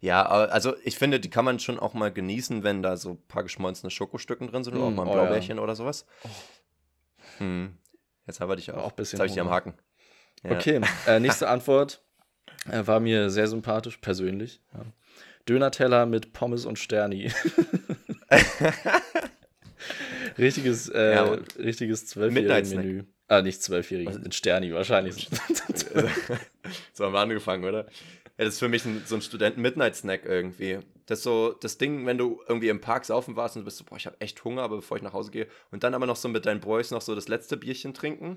Ja, also ich finde, die kann man schon auch mal genießen, wenn da so ein paar geschmolzene Schokostücken drin sind oder auch mal ein Blaubeerchen oder sowas. Oh. Jetzt habe ich dich auch. Jetzt habe ich dich am Haken. Ja. Okay, nächste Antwort war mir sehr sympathisch, persönlich. Ja. Döner-Teller mit Pommes und Sterni. Richtiges richtiges 12-Jährigen-Menü. Ah, nicht 12-Jährigen, mit Sterni wahrscheinlich. So haben wir angefangen, oder? Ja, das ist für mich so ein Studenten-Midnight-Snack irgendwie. Das ist so das Ding, wenn du irgendwie im Park saufen warst und du bist so, boah, ich habe echt Hunger, aber bevor ich nach Hause gehe. Und dann aber noch so mit deinen Boys noch so das letzte Bierchen trinken.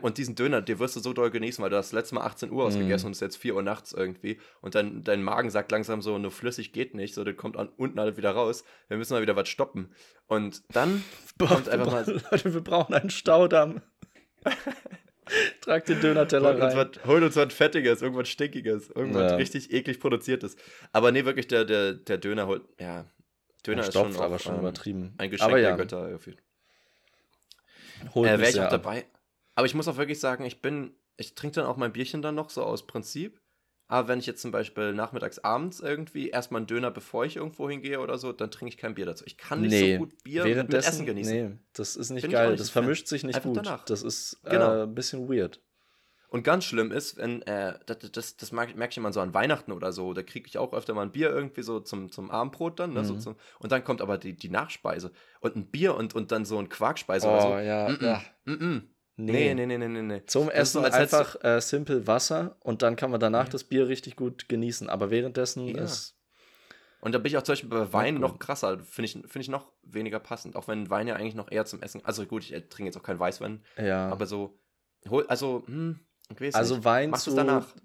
Und diesen Döner, den wirst du so doll genießen, weil du hast das letzte Mal 18 Uhr ausgegessen und es ist jetzt 4 Uhr nachts irgendwie. Und dann dein Magen sagt langsam so, nur flüssig geht nicht, so, das kommt unten halt wieder raus. Wir müssen mal wieder was stoppen. Und dann kommt einfach mal... Leute, wir brauchen einen Staudamm. Trag den Döner-Teller rein. Hol uns was Fettiges, irgendwas Stinkiges, irgendwas richtig eklig Produziertes. Aber nee, wirklich, der Döner holt... Ja, Döner ist schon, aber auch, schon übertrieben. Ein Geschenk der Götter. Irgendwie. Wäre ich auch dabei... Aber ich muss auch wirklich sagen, ich trinke dann auch mein Bierchen dann noch, so aus Prinzip. Aber wenn ich jetzt zum Beispiel nachmittags, abends irgendwie erstmal einen Döner, bevor ich irgendwo hingehe oder so, dann trinke ich kein Bier dazu. Ich kann nicht so gut Bier mit Essen genießen. Nee, das ist nicht geil. Das vermischt sich nicht einfach gut. Danach. Das ist ein bisschen weird. Und ganz schlimm ist, wenn, das merke ich immer so an Weihnachten oder so, da kriege ich auch öfter mal ein Bier irgendwie so zum Abendbrot dann, ne, so und dann kommt aber die Nachspeise und ein Bier und dann so ein Quarkspeise oder so. Nee. Zum Essen einfach simpel Wasser und dann kann man danach das Bier richtig gut genießen. Aber währenddessen ist... Und da bin ich auch zum Beispiel bei Wein noch krasser. Finde ich noch weniger passend. Auch wenn Wein ja eigentlich noch eher zum Essen... Also gut, ich trinke jetzt auch keinen Weißwein. Ja. Aber so... ich weiß nicht.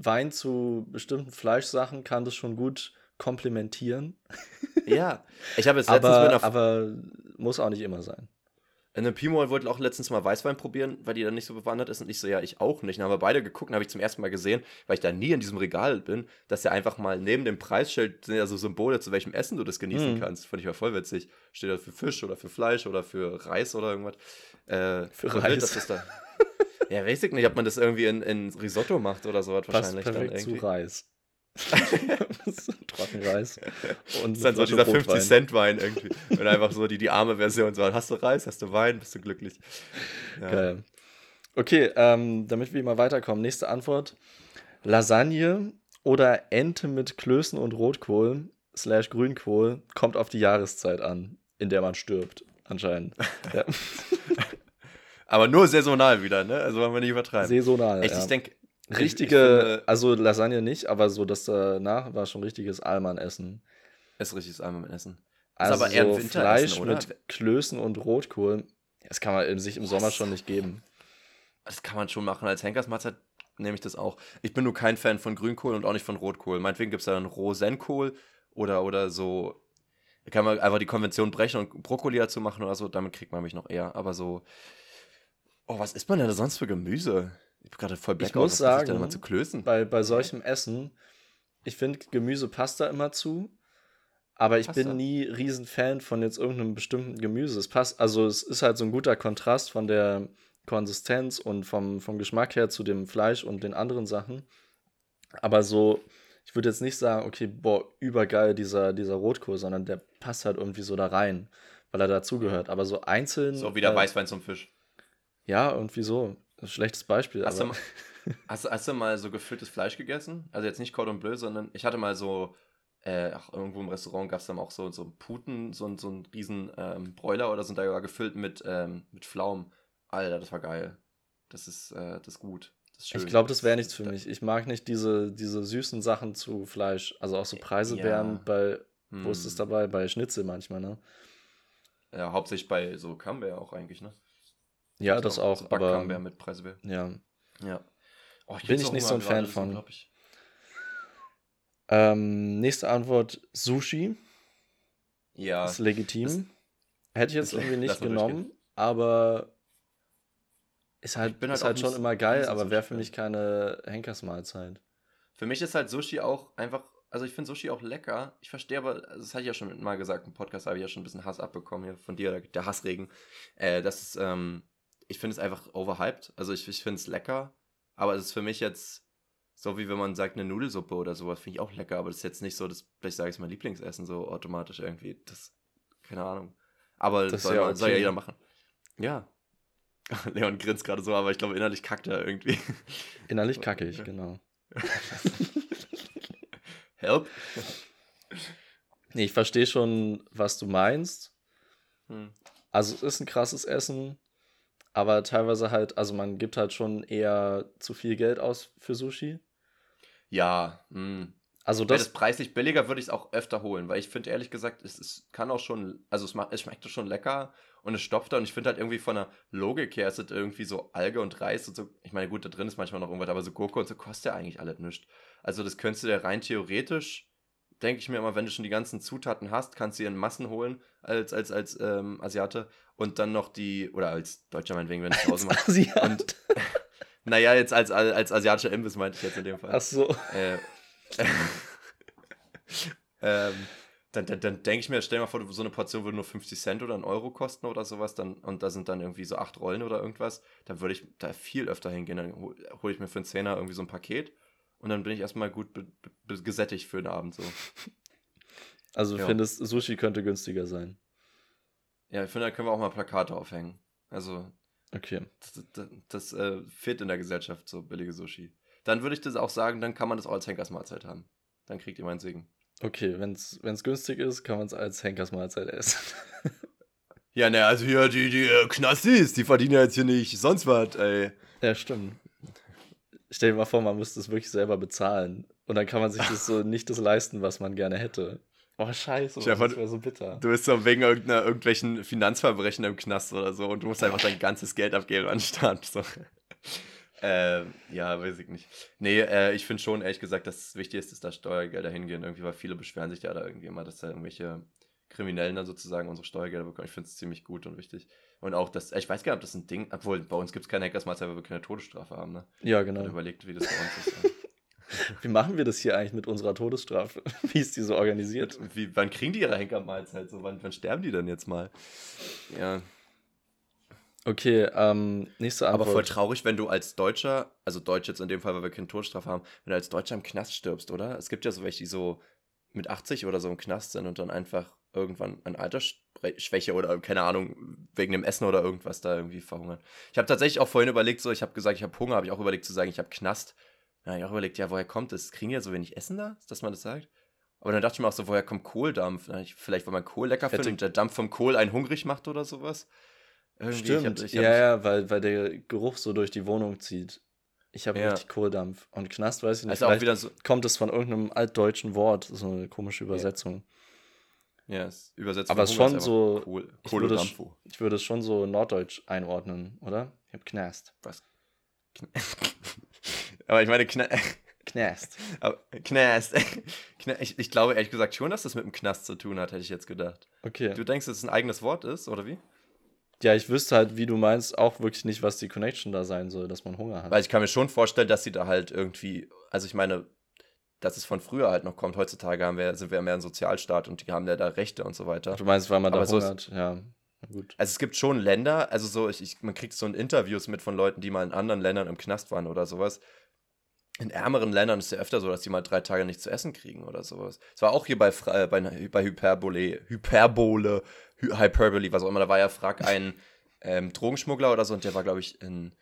Wein zu bestimmten Fleischsachen kann das schon gut komplementieren. Ja. Ich habe jetzt letztens aber muss auch nicht immer sein. In einem Pimol wollte auch letztens mal Weißwein probieren, weil die dann nicht so bewandert ist. Und ich so, ja, ich auch nicht. Dann haben wir beide geguckt und habe ich zum ersten Mal gesehen, weil ich da nie in diesem Regal bin, dass ja einfach mal neben dem Preisschild sind ja so Symbole, zu welchem Essen du das genießen kannst. Fand ich mal voll witzig. Steht da für Fisch oder für Fleisch oder für Reis oder irgendwas. Für Reis? Wild, dass das da ja, weiß ich nicht, ob man das irgendwie in Risotto macht oder sowas wahrscheinlich. Passt perfekt dann irgendwie. Zu Reis. Trockenreis. Und das ist dann so dieser 50-Cent-Wein irgendwie. Und einfach so die arme Version. So, hast du Reis, hast du Wein, bist du glücklich. Ja. Geil. Okay, damit wir mal weiterkommen. Nächste Antwort. Lasagne oder Ente mit Klößen und Rotkohl / Grünkohl kommt auf die Jahreszeit an, in der man stirbt, anscheinend. Ja. Aber nur saisonal wieder, ne? Also wollen wir nicht übertreiben. Saisonal, echt, ja. Ich denke... also Lasagne nicht, aber so das danach war schon richtiges Allmann-Essen. Ist richtiges Allmann-Essen. Also ist aber eher Winteressen, Fleisch oder? Mit Klößen und Rotkohl, das kann man sich im Sommer schon nicht geben. Das kann man schon machen. Als Henkersmahlzeit nehme ich das auch. Ich bin nur kein Fan von Grünkohl und auch nicht von Rotkohl. Meinetwegen gibt es da dann Rosenkohl oder so. Da kann man einfach die Konvention brechen und Brokkoli dazu machen oder so. Damit kriegt man mich noch eher. Aber so, was isst man denn sonst für Gemüse? Ich bin gerade voll Blackout, was muss ich da mal zu Klößen? Bei solchem Essen, ich finde, Gemüse passt da immer zu, aber ich bin nie riesen Fan von jetzt irgendeinem bestimmten Gemüse. Es passt, also es ist halt so ein guter Kontrast von der Konsistenz und vom Geschmack her zu dem Fleisch und den anderen Sachen. Aber so, ich würde jetzt nicht sagen, okay, boah, übergeil dieser Rotkohl, sondern der passt halt irgendwie so da rein, weil er dazugehört. Aber so einzeln... So wie der Weißwein zum Fisch. Ja, irgendwie so. Ein schlechtes Beispiel. Hast du mal so gefülltes Fleisch gegessen? Also jetzt nicht Cordon Bleu, sondern ich hatte mal so, irgendwo im Restaurant gab es dann auch so einen Puten, so einen riesen Broiler oder so, und da war gefüllt mit Pflaumen. Alter, das war geil. Das ist gut. Das ist schön. Ich glaube, das wäre nichts für mich. Ich mag nicht diese süßen Sachen zu Fleisch. Also auch so Preiselbeeren bei Wurst ist dabei, bei Schnitzel manchmal, ne? Ja, hauptsächlich bei so Camembert auch eigentlich, ne? Ja, das auch, so aber... mit Preiselbeeren. Ja. Oh, bin ich nicht so ein Fan von. Nächste Antwort, Sushi. Ja. Ist legitim. Hätte ich jetzt irgendwie nicht genommen, aber ist halt, schon immer geil, aber wäre für mich keine Henkersmahlzeit. Für mich ist halt Sushi auch einfach... Also ich finde Sushi auch lecker. Ich verstehe aber, das hatte ich ja schon mal gesagt, im Podcast habe ich ja schon ein bisschen Hass abbekommen hier von dir, der Hassregen. Das ist... Ich finde es einfach overhyped. Also ich finde es lecker, aber es ist für mich jetzt So wie wenn man sagt, eine Nudelsuppe oder sowas, finde ich auch lecker, aber das ist jetzt nicht so, dass, vielleicht sage ich es mal, Lieblingsessen so automatisch irgendwie, das, keine Ahnung. Aber das soll, ja, okay, soll ja jeder machen. Ja. Leon grinst gerade so, aber ich glaube, innerlich kackt er irgendwie. Innerlich kacke ich, genau. Help? Nee, ich verstehe schon, was du meinst. Also es ist ein krasses Essen, aber teilweise halt, also man gibt halt schon eher zu viel Geld aus für Sushi. Ja, also das, wenn es preislich billiger, würde ich es auch öfter holen, weil ich finde ehrlich gesagt, es kann auch schon, also es schmeckt schon lecker und es stopft da und ich finde halt irgendwie von der Logik her ist es irgendwie so Alge und Reis und so, ich meine gut, da drin ist manchmal noch irgendwas, aber so Gurke und so kostet ja eigentlich alles nichts. Also das könntest du dir rein theoretisch, denke ich mir immer, wenn du schon die ganzen Zutaten hast, kannst du dir in Massen holen als Asiate und dann noch die, oder als Deutscher meinetwegen, wenn du zu Hause machst. Und, naja, jetzt als asiatischer Imbiss meinte ich jetzt in dem Fall. Ach so. Dann denke ich mir, stell dir mal vor, so eine Portion würde nur 50 Cent oder einen Euro kosten oder sowas, dann, und da sind dann irgendwie so 8 Rollen oder irgendwas, dann würde ich da viel öfter hingehen, dann hole ich mir für einen Zehner irgendwie so ein Paket. Und dann bin ich erstmal gut gesättigt für den Abend so. Also du findest, Sushi könnte günstiger sein? Ja, ich finde, da können wir auch mal Plakate aufhängen. Also, okay. Das fehlt in der Gesellschaft, so billige Sushi. Dann würde ich das auch sagen, dann kann man das auch als Henkersmahlzeit haben. Dann kriegt ihr meinen Segen. Okay, wenn es günstig ist, kann man es als Henkersmahlzeit essen. Ja, ne, also hier die Knassis, die verdienen jetzt hier nicht sonst was, ey. Ja, stimmt. Stell dir mal vor, man müsste es wirklich selber bezahlen. Und dann kann man sich das so nicht das leisten, was man gerne hätte. Oh, scheiße, das wäre so bitter. Du bist doch wegen irgendwelchen Finanzverbrechen im Knast oder so und du musst einfach dein ganzes Geld abgeben anstatt. So. Ja, weiß ich nicht. Nee, ich finde schon, ehrlich gesagt, dass es wichtig ist, dass da Steuergelder hingehen. Irgendwie, weil viele beschweren sich ja da irgendwie immer, dass da irgendwelche Kriminellen dann sozusagen unsere Steuergelder bekommen. Ich finde es ziemlich gut und wichtig. Und auch das, ich weiß gar nicht, ob das ein Ding, obwohl bei uns gibt es keine Hackersmahlzeit, weil wir keine Todesstrafe haben, ne? Ja, genau. Ich habe überlegt, wie das bei uns ist. Wie machen wir das hier eigentlich mit unserer Todesstrafe? Wie ist die so organisiert? Wann kriegen die ihre Hackersmahlzeit? So, wann sterben die denn jetzt mal? Ja. Okay, nächste Antwort. Aber voll traurig, wenn du als Deutscher, also Deutsch jetzt in dem Fall, weil wir keine Todesstrafe haben, wenn du als Deutscher im Knast stirbst, oder? Es gibt ja so welche, die so mit 80 oder so im Knast sind und dann einfach irgendwann an Altersschwäche oder, keine Ahnung, wegen dem Essen oder irgendwas da irgendwie verhungern. Ich habe tatsächlich auch vorhin überlegt, so, ich habe gesagt, ich habe Hunger, habe ich auch überlegt zu sagen, ich habe Knast. Dann habe ich auch überlegt, ja, woher kommt das? Kriegen die ja so wenig Essen da, dass man das sagt? Aber dann dachte ich mir auch so, woher kommt Kohldampf? Vielleicht, weil man Kohl lecker findet und der Dampf vom Kohl einen hungrig macht oder sowas. Irgendwie, stimmt, weil der Geruch so durch die Wohnung zieht. Ich habe richtig Kohldampf. Und Knast weiß ich nicht, also auch wieder so, kommt es von irgendeinem altdeutschen Wort, so eine komische Übersetzung. Ja, ist Übersetzung. Aber es ist schon so, ich würde es schon so norddeutsch einordnen, oder? Ich habe Knast. Was? Aber ich meine Knast. Knast. Ich glaube ehrlich gesagt schon, dass das mit dem Knast zu tun hat, hätte ich jetzt gedacht. Okay. Du denkst, dass es ein eigenes Wort ist, oder wie? Ja, ich wüsste halt, wie du meinst, auch wirklich nicht, was die Connection da sein soll, dass man Hunger hat. Weil ich kann mir schon vorstellen, dass sie da halt irgendwie, also ich meine, dass es von früher halt noch kommt. Heutzutage sind wir mehr ein Sozialstaat und die haben ja da Rechte und so weiter. Du meinst, weil man da hungert, ja. Gut. Also es gibt schon Länder, also so, man kriegt so in Interviews mit von Leuten, die mal in anderen Ländern im Knast waren oder sowas. In ärmeren Ländern ist es ja öfter so, dass die mal 3 Tage nichts zu essen kriegen oder sowas. Es war auch hier bei Hyperbole, was auch immer, da war ja frag ein Drogenschmuggler oder so und der war, glaube ich, in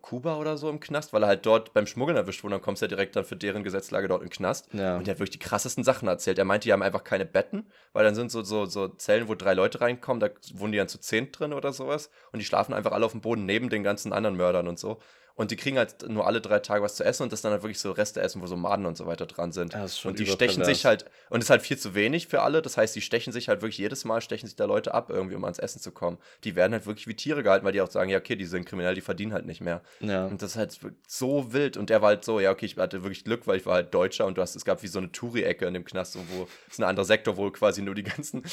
Kuba oder so im Knast, weil er halt dort beim Schmuggeln erwischt wurde, dann kommst du ja direkt dann für deren Gesetzlage dort im Knast. Ja. Und der hat wirklich die krassesten Sachen erzählt. Er meinte, die haben einfach keine Betten, weil dann sind so Zellen, wo 3 Leute reinkommen, da wohnen die dann zu 10 drin oder sowas und die schlafen einfach alle auf dem Boden neben den ganzen anderen Mördern und so. Und die kriegen halt nur alle 3 Tage was zu essen und das dann halt wirklich so Reste essen, wo so Maden und so weiter dran sind. Ja, und die stechen sich halt, und es ist halt viel zu wenig für alle, das heißt, die stechen sich halt wirklich jedes Mal, stechen sich da Leute ab irgendwie, um ans Essen zu kommen. Die werden halt wirklich wie Tiere gehalten, weil die auch sagen, ja okay, die sind kriminell, die verdienen halt nicht mehr. Ja. Und das ist halt so wild und der war halt so, ja okay, ich hatte wirklich Glück, weil ich war halt Deutscher und es gab wie so eine Touri-Ecke in dem Knast, wo es ein anderer Sektor, wo quasi nur die ganzen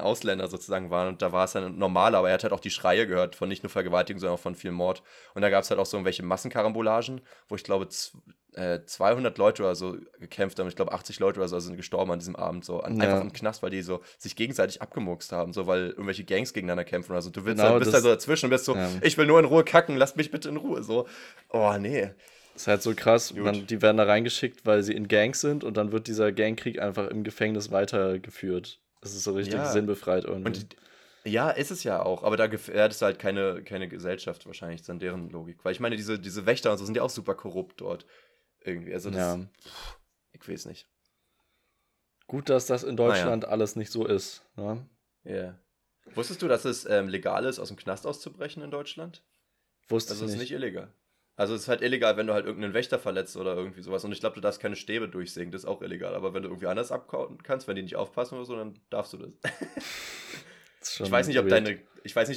Ausländer sozusagen waren und da war es dann normal, aber er hat halt auch die Schreie gehört von nicht nur Vergewaltigung, sondern auch von viel Mord. Und da gab es halt auch so irgendwelche Massenkarambolagen, wo ich glaube 200 Leute oder so gekämpft haben, ich glaube 80 Leute oder so sind gestorben an diesem Abend, so einfach im Knast, weil die so sich gegenseitig abgemurkst haben, so weil irgendwelche Gangs gegeneinander kämpfen oder so. Du bist da so dazwischen und bist so, ich will nur in Ruhe kacken, lasst mich bitte in Ruhe, so. Oh, nee. Das ist halt so krass, die werden da reingeschickt, weil sie in Gangs sind und dann wird dieser Gangkrieg einfach im Gefängnis weitergeführt. Das ist so richtig sinnbefreit irgendwie. Und ja, ist es ja auch, aber da gefährdest du halt keine Gesellschaft wahrscheinlich, dann deren Logik. Weil ich meine, diese Wächter und so sind ja auch super korrupt dort irgendwie. Also das, ich weiß nicht. Gut, dass das in Deutschland alles nicht so ist. Ne? Yeah. Wusstest du, dass es legal ist, aus dem Knast auszubrechen in Deutschland? Wusste ich nicht. Also es ist nicht illegal. Also es ist halt illegal, wenn du halt irgendeinen Wächter verletzt oder irgendwie sowas. Und ich glaube, du darfst keine Stäbe durchsägen, das ist auch illegal. Aber wenn du irgendwie anders abkauen kannst, wenn die nicht aufpassen oder so, dann darfst du das. Ich weiß nicht,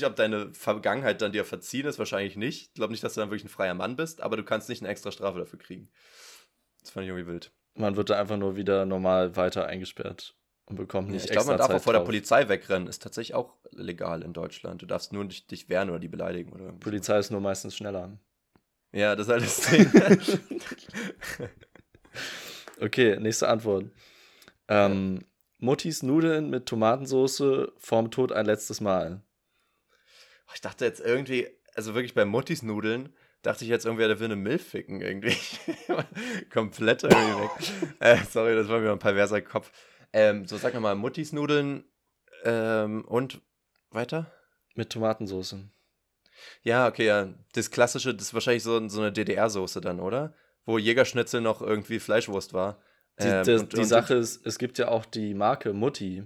ob deine Vergangenheit dann dir verziehen ist, wahrscheinlich nicht. Ich glaube nicht, dass du dann wirklich ein freier Mann bist, aber du kannst nicht eine extra Strafe dafür kriegen. Das fand ich irgendwie wild. Man wird da einfach nur wieder normal weiter eingesperrt und bekommt nicht extra Zeit. Ich glaube, man darf auch vor der Polizei wegrennen. Ist tatsächlich auch legal in Deutschland. Du darfst nur nicht dich wehren oder die beleidigen. Oder Polizei ist nur meistens schneller. Ja, das ist halt das Ding. Okay, nächste Antwort. Muttis Nudeln mit Tomatensoße vorm Tod ein letztes Mal. Ich dachte jetzt irgendwie, also wirklich bei Muttis Nudeln, dachte ich jetzt irgendwie, der will eine Milf ficken irgendwie. Komplett irgendwie weg. Sorry, das war mir ein perverser Kopf. So, sag nochmal, Muttis Nudeln und weiter? Mit Tomatensoße. Ja, okay, ja. Das Klassische, das ist wahrscheinlich so eine DDR-Soße dann, oder? Wo Jägerschnitzel noch irgendwie Fleischwurst war. Die Sache ist, es gibt ja auch die Marke Mutti.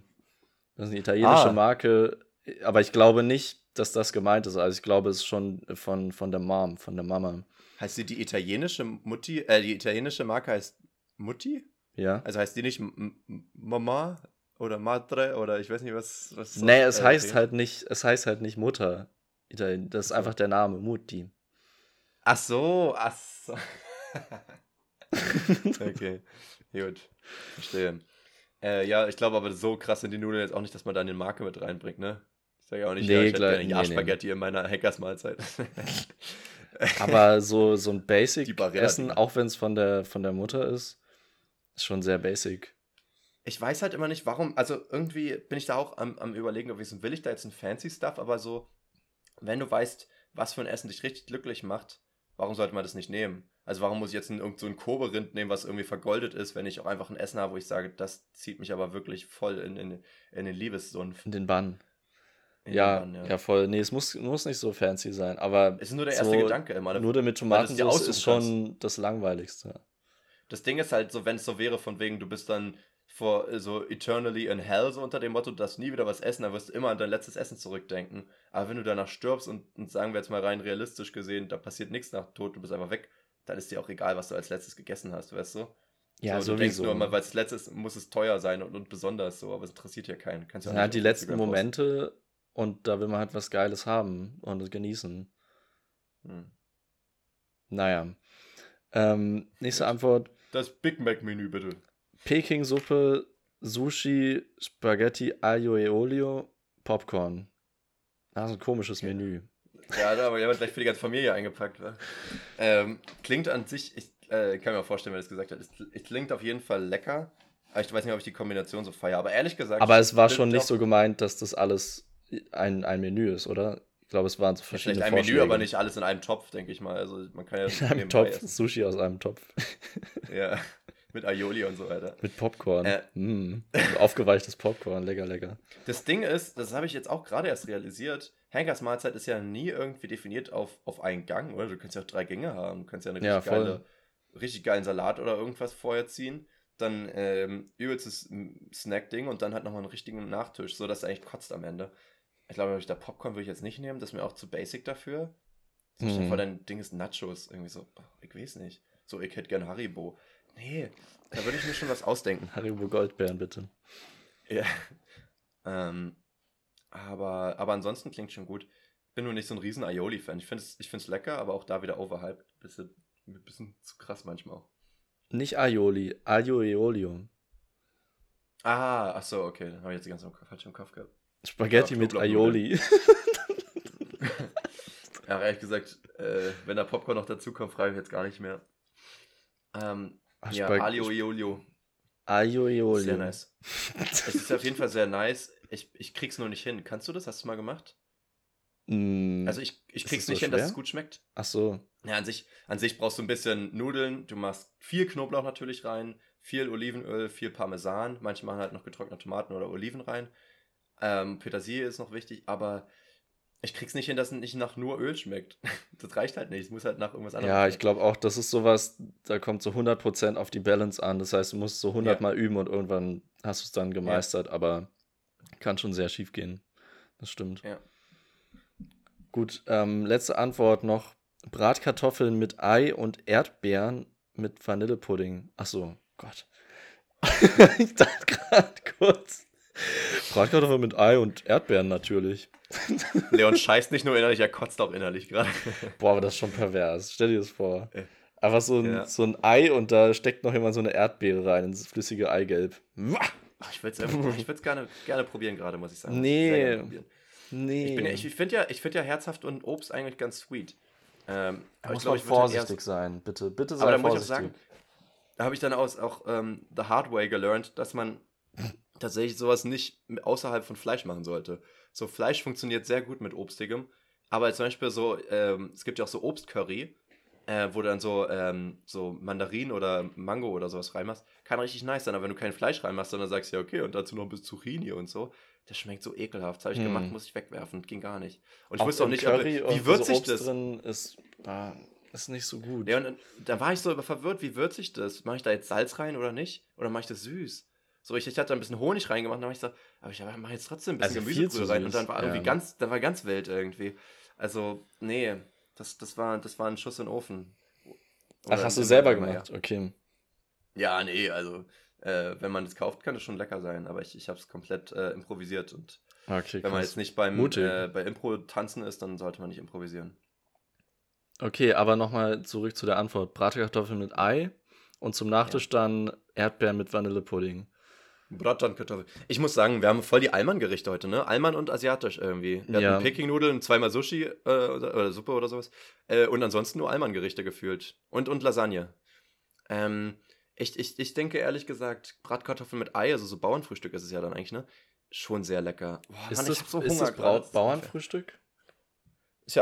Das ist eine italienische Marke. Aber ich glaube nicht, dass das gemeint ist. Also ich glaube, es ist schon von der Mama. Heißt die italienische Mutti? Die italienische Marke heißt Mutti? Ja. Also heißt die nicht Mama oder Madre oder ich weiß nicht, was nee, es heißt halt nicht. Es heißt halt nicht Mutter. Das ist einfach der Name, Mutti. Ach so. Okay, gut, verstehe. Ja, ich glaube aber so krass sind die Nudeln jetzt auch nicht, dass man da eine Marke mit reinbringt, ne? Ich sage auch nicht, ich hätte Spaghetti in meiner Hackers-Mahlzeit. Aber so ein Basic-Essen, auch wenn es von der Mutter ist, ist schon sehr basic. Ich weiß halt immer nicht, warum, also irgendwie bin ich da auch am Überlegen, ob will ich da jetzt ein fancy Stuff, aber so, wenn du weißt, was für ein Essen dich richtig glücklich macht, warum sollte man das nicht nehmen? Also warum muss ich jetzt so ein Kobe-Rind nehmen, was irgendwie vergoldet ist, wenn ich auch einfach ein Essen habe, wo ich sage, das zieht mich aber wirklich voll in den Liebessumpf. In den Bann. Ja, voll. Nee, es muss nicht so fancy sein, aber es ist nur der erste Gedanke immer. Nudeln mit Tomatensoße ist schon das Langweiligste. Das Ding ist halt so, wenn es so wäre, von wegen, du bist dann so eternally in hell, so unter dem Motto, du darfst nie wieder was essen, dann wirst du immer an dein letztes Essen zurückdenken. Aber wenn du danach stirbst und sagen wir jetzt mal rein realistisch gesehen, da passiert nichts nach Tod, du bist einfach weg, dann ist dir auch egal, was du als letztes gegessen hast, weißt du? Ja, so, du denkst nur immer, weil es letztes muss es teuer sein und besonders so, aber es interessiert ja keinen. Kannst ja die letzten Momente und da will man halt was Geiles haben und genießen. Naja. Nächste Antwort. Das Big Mac-Menü bitte. Peking-Suppe, Sushi, Spaghetti, Aglio e Olio, Popcorn. Das ist ein komisches Menü. Ja, da haben wir gleich für die ganze Familie eingepackt. Klingt an sich, ich kann mir vorstellen, wer das gesagt hat, es klingt auf jeden Fall lecker, aber ich weiß nicht, ob ich die Kombination so feiere. Aber ehrlich gesagt... Aber es war schon nicht so gemeint, dass das alles ein Menü ist, oder? Ich glaube, es waren so verschiedene Vorschläge. Vielleicht ein Menü, aber nicht alles in einem Topf, denke ich mal. Also man kann ja in einem Topf, Sushi aus einem Topf. Ja. Mit Aioli und so weiter. Mit Popcorn. Also aufgeweichtes Popcorn, lecker, lecker. Das Ding ist, das habe ich jetzt auch gerade erst realisiert, Hankers Mahlzeit ist ja nie irgendwie definiert auf einen Gang, oder? Du kannst ja auch 3 Gänge haben, du kannst ja einen richtig geilen Salat oder irgendwas vorher ziehen, dann übelstes Snack-Ding und dann halt nochmal einen richtigen Nachtisch, sodass du eigentlich kotzt am Ende. Ich glaube, da Popcorn würde ich jetzt nicht nehmen, das ist mir auch zu basic dafür. Vor dein Ding ist Nachos, irgendwie so, ich weiß nicht. So, ich hätte gern Haribo. Nee, da würde ich mir schon was ausdenken. Haribo Goldbeeren, bitte. Ja. Aber ansonsten klingt schon gut. Ich bin nur nicht so ein riesen Aioli-Fan. Ich find's lecker, aber auch da wieder overhyped. Ein bisschen zu krass manchmal auch. Nicht Aioli, Aglio e Olio. Achso, okay. Dann habe ich jetzt die ganze Zeit falsch im Kopf gehabt. Spaghetti mit Aioli. Ja, ehrlich gesagt, wenn da Popcorn noch dazukommt, frage ich jetzt gar nicht mehr. Aglio e Olio. Aglio e Olio. Sehr nice. Es ist auf jeden Fall sehr nice. Ich krieg's nur nicht hin. Kannst du das? Hast du mal gemacht? Also ich krieg's nicht hin, dass es gut schmeckt. Ach so. Ja, an sich brauchst du ein bisschen Nudeln, du machst viel Knoblauch natürlich rein, viel Olivenöl, viel Parmesan, manche machen halt noch getrocknete Tomaten oder Oliven rein. Petersilie ist noch wichtig, aber ich krieg's nicht hin, dass es nicht nach nur Öl schmeckt. Das reicht halt nicht, es muss halt nach irgendwas anderem schmecken. Ich glaube auch, das ist sowas, da kommt so 100% auf die Balance an, das heißt, du musst so 100 Mal üben und irgendwann hast du es dann gemeistert, aber kann schon sehr schief gehen, das stimmt. Ja. Gut, letzte Antwort noch. Bratkartoffeln mit Ei und Erdbeeren mit Vanillepudding. Ach so, Gott. Ich dachte gerade kurz. Bratkartoffeln mit Ei und Erdbeeren natürlich. Leon scheißt nicht nur innerlich, er kotzt auch innerlich gerade. Boah, aber das ist schon pervers. Stell dir das vor. Einfach so ein Ei und da steckt noch jemand so eine Erdbeere rein, ins flüssige Eigelb. Ich würde es gerne probieren gerade, muss ich sagen. Nee. Ich finde ja herzhaft und Obst eigentlich ganz sweet. Aber muss ich vorsichtig sein, bitte sei aber vorsichtig. Aber da muss ich auch sagen, da habe ich dann auch the hard way gelernt, dass man tatsächlich sowas nicht außerhalb von Fleisch machen sollte. So Fleisch funktioniert sehr gut mit Obstigem, aber zum Beispiel so, es gibt ja auch so Obstcurry, wo du dann so Mandarin oder Mango oder sowas reinmachst, kann richtig nice sein, aber wenn du kein Fleisch reinmachst, sondern sagst, ja okay, und dazu noch ein bisschen Zucchini und so, das schmeckt so ekelhaft. Das habe ich gemacht, muss ich wegwerfen. Ging gar nicht. Und ich wusste auch nicht, wie würzig das ist. Drin ist nicht so gut. Ja, und da war ich so verwirrt, wie würzig das? Mache ich da jetzt Salz rein oder nicht? Oder mache ich das süß? So, ich hatte da ein bisschen Honig reingemacht, dann habe ich gesagt, aber ich mache jetzt trotzdem ein bisschen Gemüsebrühe rein. Und dann war irgendwie ganz wild irgendwie. Also, nee, das war ein Schuss in den Ofen. Oder hast du selber gemacht? Ja. Okay. Ja, nee, also... wenn man es kauft, kann es schon lecker sein, aber ich habe es komplett improvisiert und wenn man jetzt nicht bei Impro tanzen ist, dann sollte man nicht improvisieren. Okay, aber nochmal zurück zu der Antwort. Bratkartoffeln mit Ei und zum Nachtisch dann Erdbeeren mit Vanillepudding. Bratkartoffeln. Ich muss sagen, wir haben voll die Allmann-Gerichte heute, ne? Allmann und asiatisch irgendwie. Wir hatten Peking-Nudeln, zweimal Sushi oder Suppe oder sowas und ansonsten nur Allmann-Gerichte gefühlt und Lasagne. Ich denke ehrlich gesagt, Bratkartoffeln mit Ei, also so Bauernfrühstück ist es ja dann eigentlich, ne? Schon sehr lecker. Boah, ist Mann, ich hab so Hunger gerade. Ist das Bauernfrühstück? Du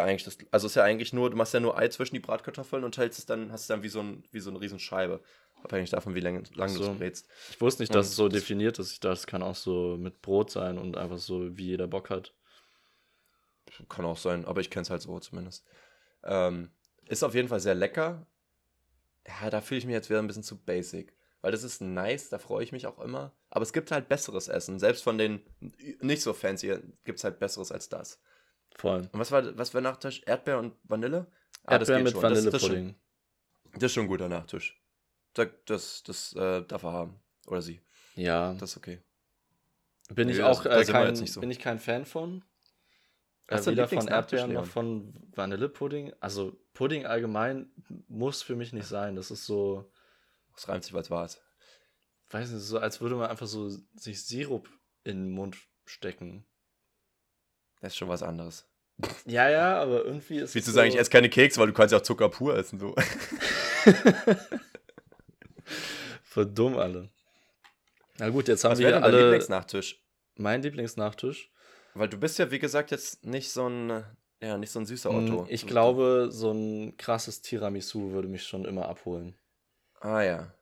machst ja nur Ei zwischen die Bratkartoffeln und teilst es dann, hast es dann wie so eine Riesenscheibe. Abhängig davon, wie lang du es brätst. Ich wusste nicht, dass es so definiert ist. Ich dachte, es kann auch so mit Brot sein und einfach so, wie jeder Bock hat. Kann auch sein, aber ich kenn's halt so zumindest. Ist auf jeden Fall sehr lecker. Ja, da fühle ich mich jetzt wieder ein bisschen zu basic. Weil das ist nice, da freue ich mich auch immer. Aber es gibt halt besseres Essen. Selbst von den nicht so fancy gibt es halt besseres als das. Voll. Und was war Nachtisch? Erdbeer und Vanille? Erdbeer mit Vanillepudding. Das ist schon ein guter Nachtisch. Das darf er haben. Oder sie. Ja. Das ist okay. Bin ich kein Fan von. Weder von Erdbeeren noch von Vanillepudding. Also Pudding allgemein muss für mich nicht sein. Das ist so... Das reimt sich, weil es war es. Weiß nicht, so als würde man einfach so sich Sirup in den Mund stecken. Das ist schon was anderes. Ja, aber irgendwie ist es Willst du sagen, ich esse keine Kekse, weil du kannst ja auch Zucker pur essen, so. Verdammt alle. Na gut, jetzt haben wir alle... Lieblingsnachtisch? Mein Lieblingsnachtisch? Weil du bist ja, wie gesagt, jetzt nicht so ein süßer Otto. Ich glaube, so ein krasses Tiramisu würde mich schon immer abholen. Ah ja.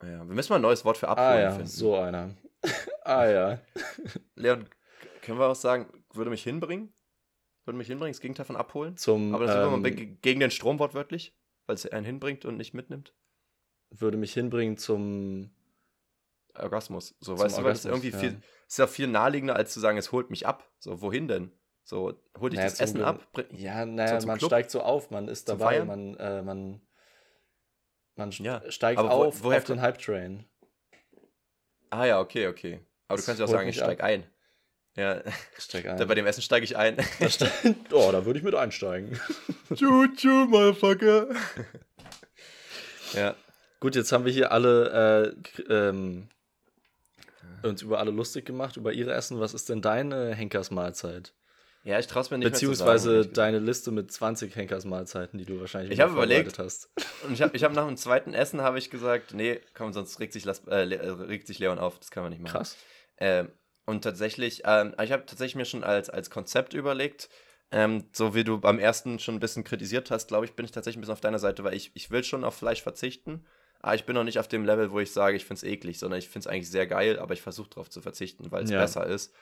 Wir müssen mal ein neues Wort für abholen finden. So einer. Leon, können wir auch sagen, würde mich hinbringen? Das Gegenteil von abholen? Aber das ist immer gegen den Strom wortwörtlich, weil es einen hinbringt und nicht mitnimmt. Würde mich hinbringen zum... Orgasmus. So, weißt du, weil das irgendwie viel... Ist ja viel naheliegender, als zu sagen, es holt mich ab. So, wohin denn? So, hol dich das Essen ab? Man Club? Steigt so auf, man ist zum dabei, Feiern? man steigt auf den Hype-Train. Ah ja, okay. Aber du kannst ja auch sagen, ich steig ein. Ja, steig ein. Bei dem Essen steige ich ein. Da würde ich mit einsteigen. Choo-choo, motherfucker. Ja. Gut, jetzt haben wir hier alle uns über alle lustig gemacht, über ihre Essen. Was ist denn deine Henkersmahlzeit? Ja, ich traue es mir nicht mehr zu sagen. Beziehungsweise deine Liste mit 20 Henkersmahlzeiten, die du wahrscheinlich vorbereitet hast. Und ich hab nach dem zweiten Essen habe ich gesagt, nee, komm, sonst regt sich Leon auf, das kann man nicht machen. Krass. Und tatsächlich, ich habe tatsächlich mir schon als Konzept überlegt, So wie du am ersten schon ein bisschen kritisiert hast, glaube ich, bin ich tatsächlich ein bisschen auf deiner Seite, weil ich will schon auf Fleisch verzichten, aber ich bin noch nicht auf dem Level, wo ich sage, ich finde es eklig, sondern ich finde es eigentlich sehr geil, aber ich versuche darauf zu verzichten, weil es besser ist.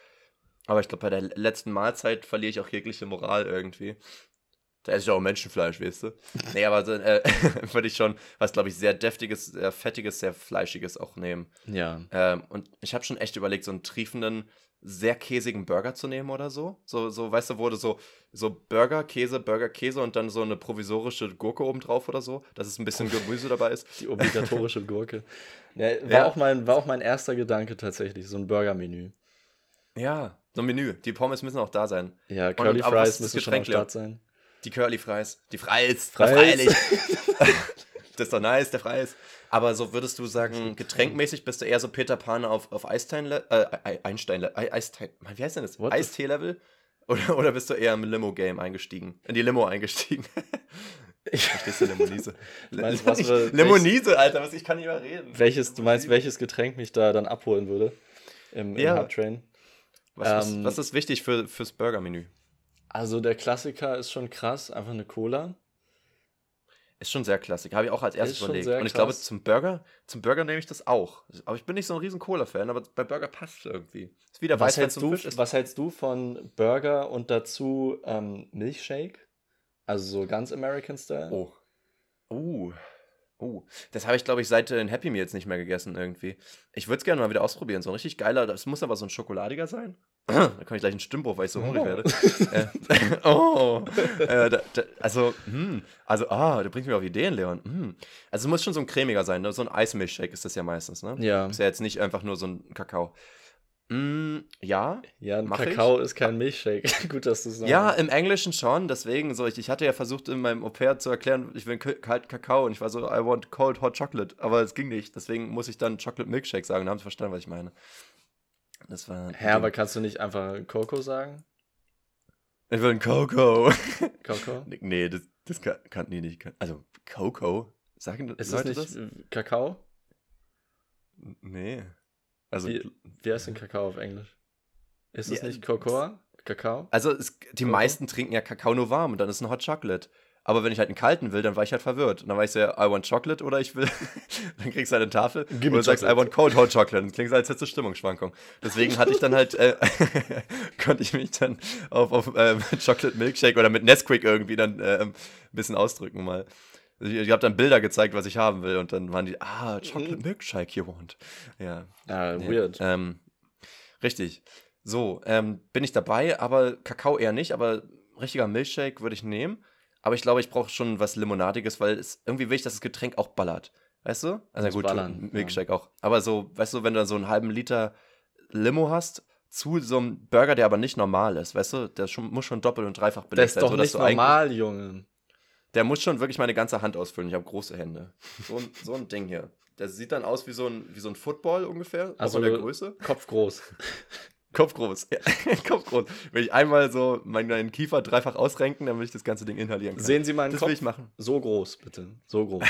Aber ich glaube, bei der letzten Mahlzeit verliere ich auch jegliche Moral irgendwie. Da esse ich auch Menschenfleisch, weißt du? Nee, aber würde ich schon was, glaube ich, sehr deftiges, sehr fettiges, sehr fleischiges auch nehmen. Ja. Und ich habe schon echt überlegt, so einen triefenden, sehr käsigen Burger zu nehmen oder so. So weißt du, wurde so Burger, Käse und dann so eine provisorische Gurke obendrauf oder so, dass es ein bisschen Gemüse dabei ist. Die obligatorische Gurke. War auch mein erster Gedanke tatsächlich, so ein Burger-Menü. Ja, so ein Menü. Die Pommes müssen auch da sein. Ja, Curly Fries müssen schon am Start sein. Die Curly Fries. Die Freilich. Das ist doch nice, der Fries. Aber so würdest du sagen, getränkmäßig bist du eher so Peter Pan auf Eistee-Level? Oder bist du eher im Limo-Game eingestiegen? In die Limo eingestiegen? Ich verstehe Limonise. Limonise, Alter, ich kann nicht mehr reden. Du meinst, welches Getränk mich da dann abholen würde? Im Hubtrain? Was ist wichtig fürs Burger-Menü? Also der Klassiker ist schon krass, einfach eine Cola. Ist schon sehr klassisch, habe ich auch als erstes überlegt. Und ich glaube, zum Burger nehme ich das auch. Aber ich bin nicht so ein riesen Cola-Fan, aber bei Burger passt es irgendwie. Ist wieder Weißwein zum Fisch ist. Was hältst du von Burger und dazu Milchshake? Also so ganz American-Style. Das habe ich, glaube ich, seit den Happy Meals nicht mehr gegessen irgendwie. Ich würde es gerne mal wieder ausprobieren. So ein richtig geiler, das muss aber so ein schokoladiger sein. Da komme ich gleich in den Stimmbruch, weil ich so hungrig werde. Du bringst mich auf Ideen, Leon. Also es muss schon so ein cremiger sein, ne? So ein Eismilchshake ist das ja meistens, ne? Ja. Ist ja jetzt nicht einfach nur so ein Kakao. Ein Kakao ist kein Milchshake. Gut, dass du es sagst. Ja, im Englischen schon, deswegen so. Ich hatte ja versucht, in meinem Au-pair zu erklären, ich will kalten Kakao und ich war so, I want cold hot chocolate, aber es ging nicht, deswegen muss ich dann Chocolate Milkshake sagen, dann haben sie verstanden, was ich meine. Das war aber kannst du nicht einfach Coco sagen? Ich will ein Coco. Coco? Nee, das kannten die nicht. Also, Coco? Sagen ist Leute das nicht das? Kakao? Nee. Also, wie heißt denn Kakao auf Englisch? Ist es nicht Cocoa? Kakao? Also, die meisten trinken ja Kakao nur warm und dann ist es ein Hot Chocolate. Aber wenn ich halt einen kalten will, dann war ich halt verwirrt. Und dann war ich so, I want Chocolate oder ich will, dann kriegst du halt eine Tafel und du sagst, I want cold hot chocolate. Und klingt, als hättest du Stimmungsschwankung. Deswegen hatte ich dann halt, konnte ich mich dann auf Chocolate Milkshake oder mit Nesquik irgendwie dann ein bisschen ausdrücken mal. Ich habe dann Bilder gezeigt, was ich haben will und dann waren die, Chocolate Milkshake you want. Ja, weird. Richtig. So, bin ich dabei, aber Kakao eher nicht, aber richtiger Milkshake würde ich nehmen. Aber ich glaube, ich brauche schon was Limonadiges, weil es irgendwie will ich, dass das Getränk auch ballert. Weißt du? Also gut, Milkshake auch. Aber so, weißt du, wenn du dann so einen halben Liter Limo hast, zu so einem Burger, der aber nicht normal ist, weißt du? Der muss schon doppelt und dreifach belegt sein. Der ist doch nicht normal, Junge. Der muss schon wirklich meine ganze Hand ausfüllen. Ich habe große Hände. So ein Ding hier. Der sieht dann aus wie so ein Football ungefähr. Also von der Größe. Kopfgroß. Kopfgroß, ja. Kopfgroß. Wenn ich einmal so meinen Kiefer dreifach ausrenken, dann will ich das ganze Ding inhalieren können. Sehen Sie meinen Kopf? Das will ich machen. So groß, bitte. So groß.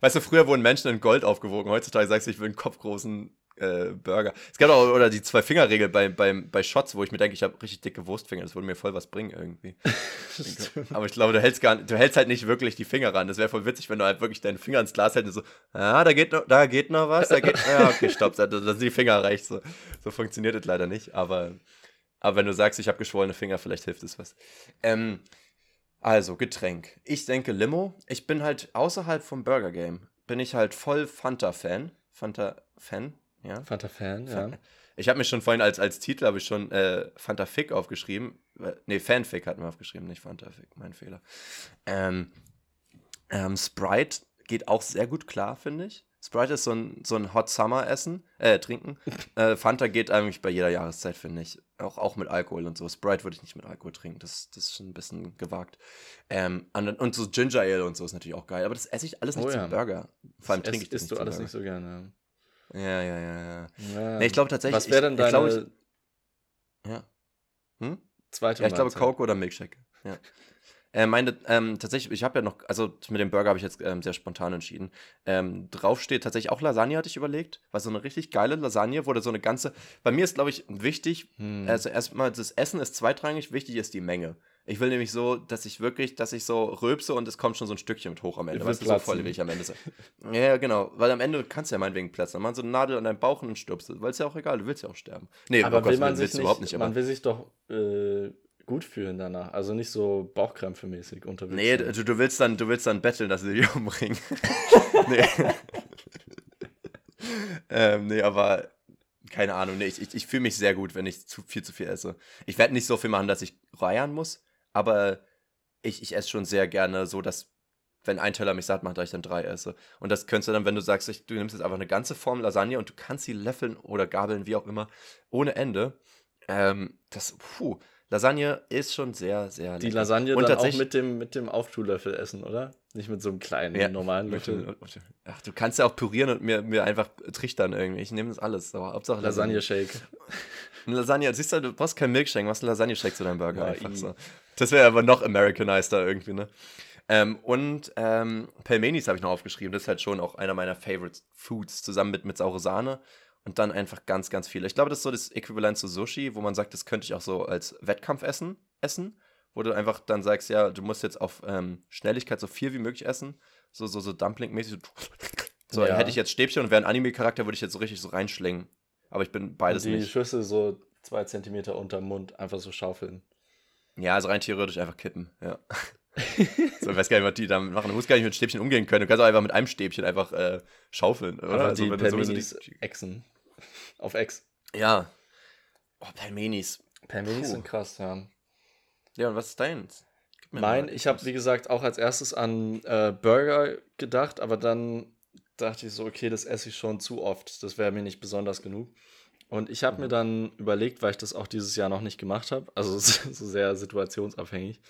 Weißt du, früher wurden Menschen in Gold aufgewogen. Heutzutage sagst du, ich will einen kopfgroßen Burger. Es gab auch die Zwei-Finger-Regel bei Shots, wo ich mir denke, ich habe richtig dicke Wurstfinger. Das würde mir voll was bringen irgendwie. Aber ich glaube, du hältst halt nicht wirklich die Finger ran. Das wäre voll witzig, wenn du halt wirklich deinen Finger ins Glas hältst und so, da geht noch was. Okay, stopp, dass die Finger reicht. So funktioniert es leider nicht. Aber wenn du sagst, ich habe geschwollene Finger, vielleicht hilft es was. Also, Getränk. Ich denke Limo. Ich bin halt außerhalb vom Burger Game, bin ich halt voll Fanta-Fan. Fanta-Fan? Ja. Fanta-Fan, ja. Ich habe mir schon vorhin als Titel habe ich schon Fantafic aufgeschrieben. Fanfic hatten wir aufgeschrieben, nicht Fantafic, mein Fehler. Sprite geht auch sehr gut klar, finde ich. Sprite ist so ein Hot Summer Trinken. Fanta geht eigentlich bei jeder Jahreszeit, finde ich. Auch mit Alkohol und so. Sprite würde ich nicht mit Alkohol trinken, das ist schon ein bisschen gewagt. Und so Ginger Ale und so ist natürlich auch geil, aber das esse ich alles nicht zum Burger. Vor allem trinke ich das nicht zum Burger. Isst du alles nicht so gerne, Ja. Nee, ich glaube tatsächlich. Was wäre denn deine zweite Mahlzeit? Ja, ich glaube Coke oder Milkshake. Ja. Tatsächlich, ich habe ja noch, also mit dem Burger habe ich jetzt sehr spontan entschieden. Drauf steht tatsächlich auch Lasagne, hatte ich überlegt. War so eine richtig geile Lasagne, wurde so eine ganze, bei mir ist glaube ich wichtig, also erstmal das Essen ist zweitrangig, wichtig ist die Menge. Ich will nämlich so, dass ich so rülpse und es kommt schon so ein Stückchen mit hoch am Ende. Weißt du, so voll will ich am Ende sein. Ja, genau. Weil am Ende kannst du ja meinetwegen platzen. Dann machst du eine Nadel an deinen Bauch und dann stirbst du. Weil es ja auch egal, du willst ja auch sterben. Nee, aber Gott, man will sich doch gut fühlen danach. Also nicht so bauchkrämpfemäßig unterwegs. Nee, du willst dann betteln, dass sie dich umbringen. Nee, aber... Keine Ahnung, nee, ich fühle mich sehr gut, wenn ich zu viel esse. Ich werde nicht so viel machen, dass ich reiern muss, aber ich esse schon sehr gerne so, dass, wenn ein Teller mich satt macht, dass ich dann 3 esse. Und das könntest du dann, wenn du sagst, du nimmst jetzt einfach eine ganze Form Lasagne und du kannst sie löffeln oder gabeln, wie auch immer, ohne Ende. Lasagne ist schon sehr, sehr lecker. Die Lasagne und dann auch mit dem Auftuhlöffel essen, oder? Nicht mit so einem kleinen, normalen Löffel. Ach, du kannst ja auch pürieren und mir einfach trichtern irgendwie. Ich nehme das alles. Aber Hauptsache Lasagne-Shake. Lasagne, siehst du, du brauchst keinen Milkshake, machst einen Lasagne-Shake zu deinem Burger. Ja, einfach so. Das wäre aber noch Americanizer irgendwie, ne? Pelmenis habe ich noch aufgeschrieben. Das ist halt schon auch einer meiner Favorite Foods, zusammen mit saure Sahne. Und dann einfach ganz, ganz viele. Ich glaube, das ist so das Äquivalent zu Sushi, wo man sagt, das könnte ich auch so als Wettkampfessen essen. Wo du einfach dann sagst, ja, du musst jetzt auf Schnelligkeit so viel wie möglich essen. So Dumpling-mäßig. So, ja. Hätte ich jetzt Stäbchen und wäre ein Anime-Charakter, würde ich jetzt so richtig so reinschlingen. Aber ich bin beides nicht. Die Schüssel so 2 Zentimeter unterm Mund einfach so schaufeln. Ja, also rein theoretisch einfach kippen, ja. So, ich weiß gar nicht, was die damit machen. Du musst gar nicht mit Stäbchen umgehen können. Du kannst auch einfach mit einem Stäbchen einfach schaufeln. Oder? Also, die Pelmenis Echsen. Auf Ex. Ja. Oh, Pelmenis. Pelmenis sind krass, ja. Ja, und was ist deins? Ich habe, wie gesagt, auch als erstes an Burger gedacht, aber dann dachte ich so, okay, das esse ich schon zu oft. Das wäre mir nicht besonders genug. Und ich habe mir dann überlegt, weil ich das auch dieses Jahr noch nicht gemacht habe, also so sehr situationsabhängig.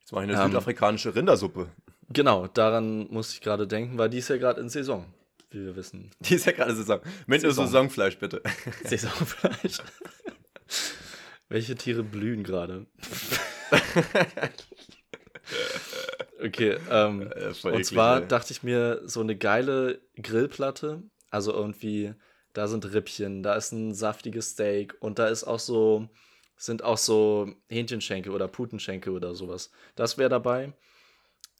Jetzt mache ich eine südafrikanische Rindersuppe. Genau, daran musste ich gerade denken, weil die ist ja gerade in Saison. Wie wir wissen. Die ist ja gerade Saison. Mit nur Saisonfleisch, bitte. Saisonfleisch. Welche Tiere blühen gerade? Okay, und zwar dachte ich mir, so eine geile Grillplatte, also irgendwie, da sind Rippchen, da ist ein saftiges Steak und da ist auch so, sind auch so Hähnchenschenkel oder Putenschenkel oder sowas. Das wäre dabei.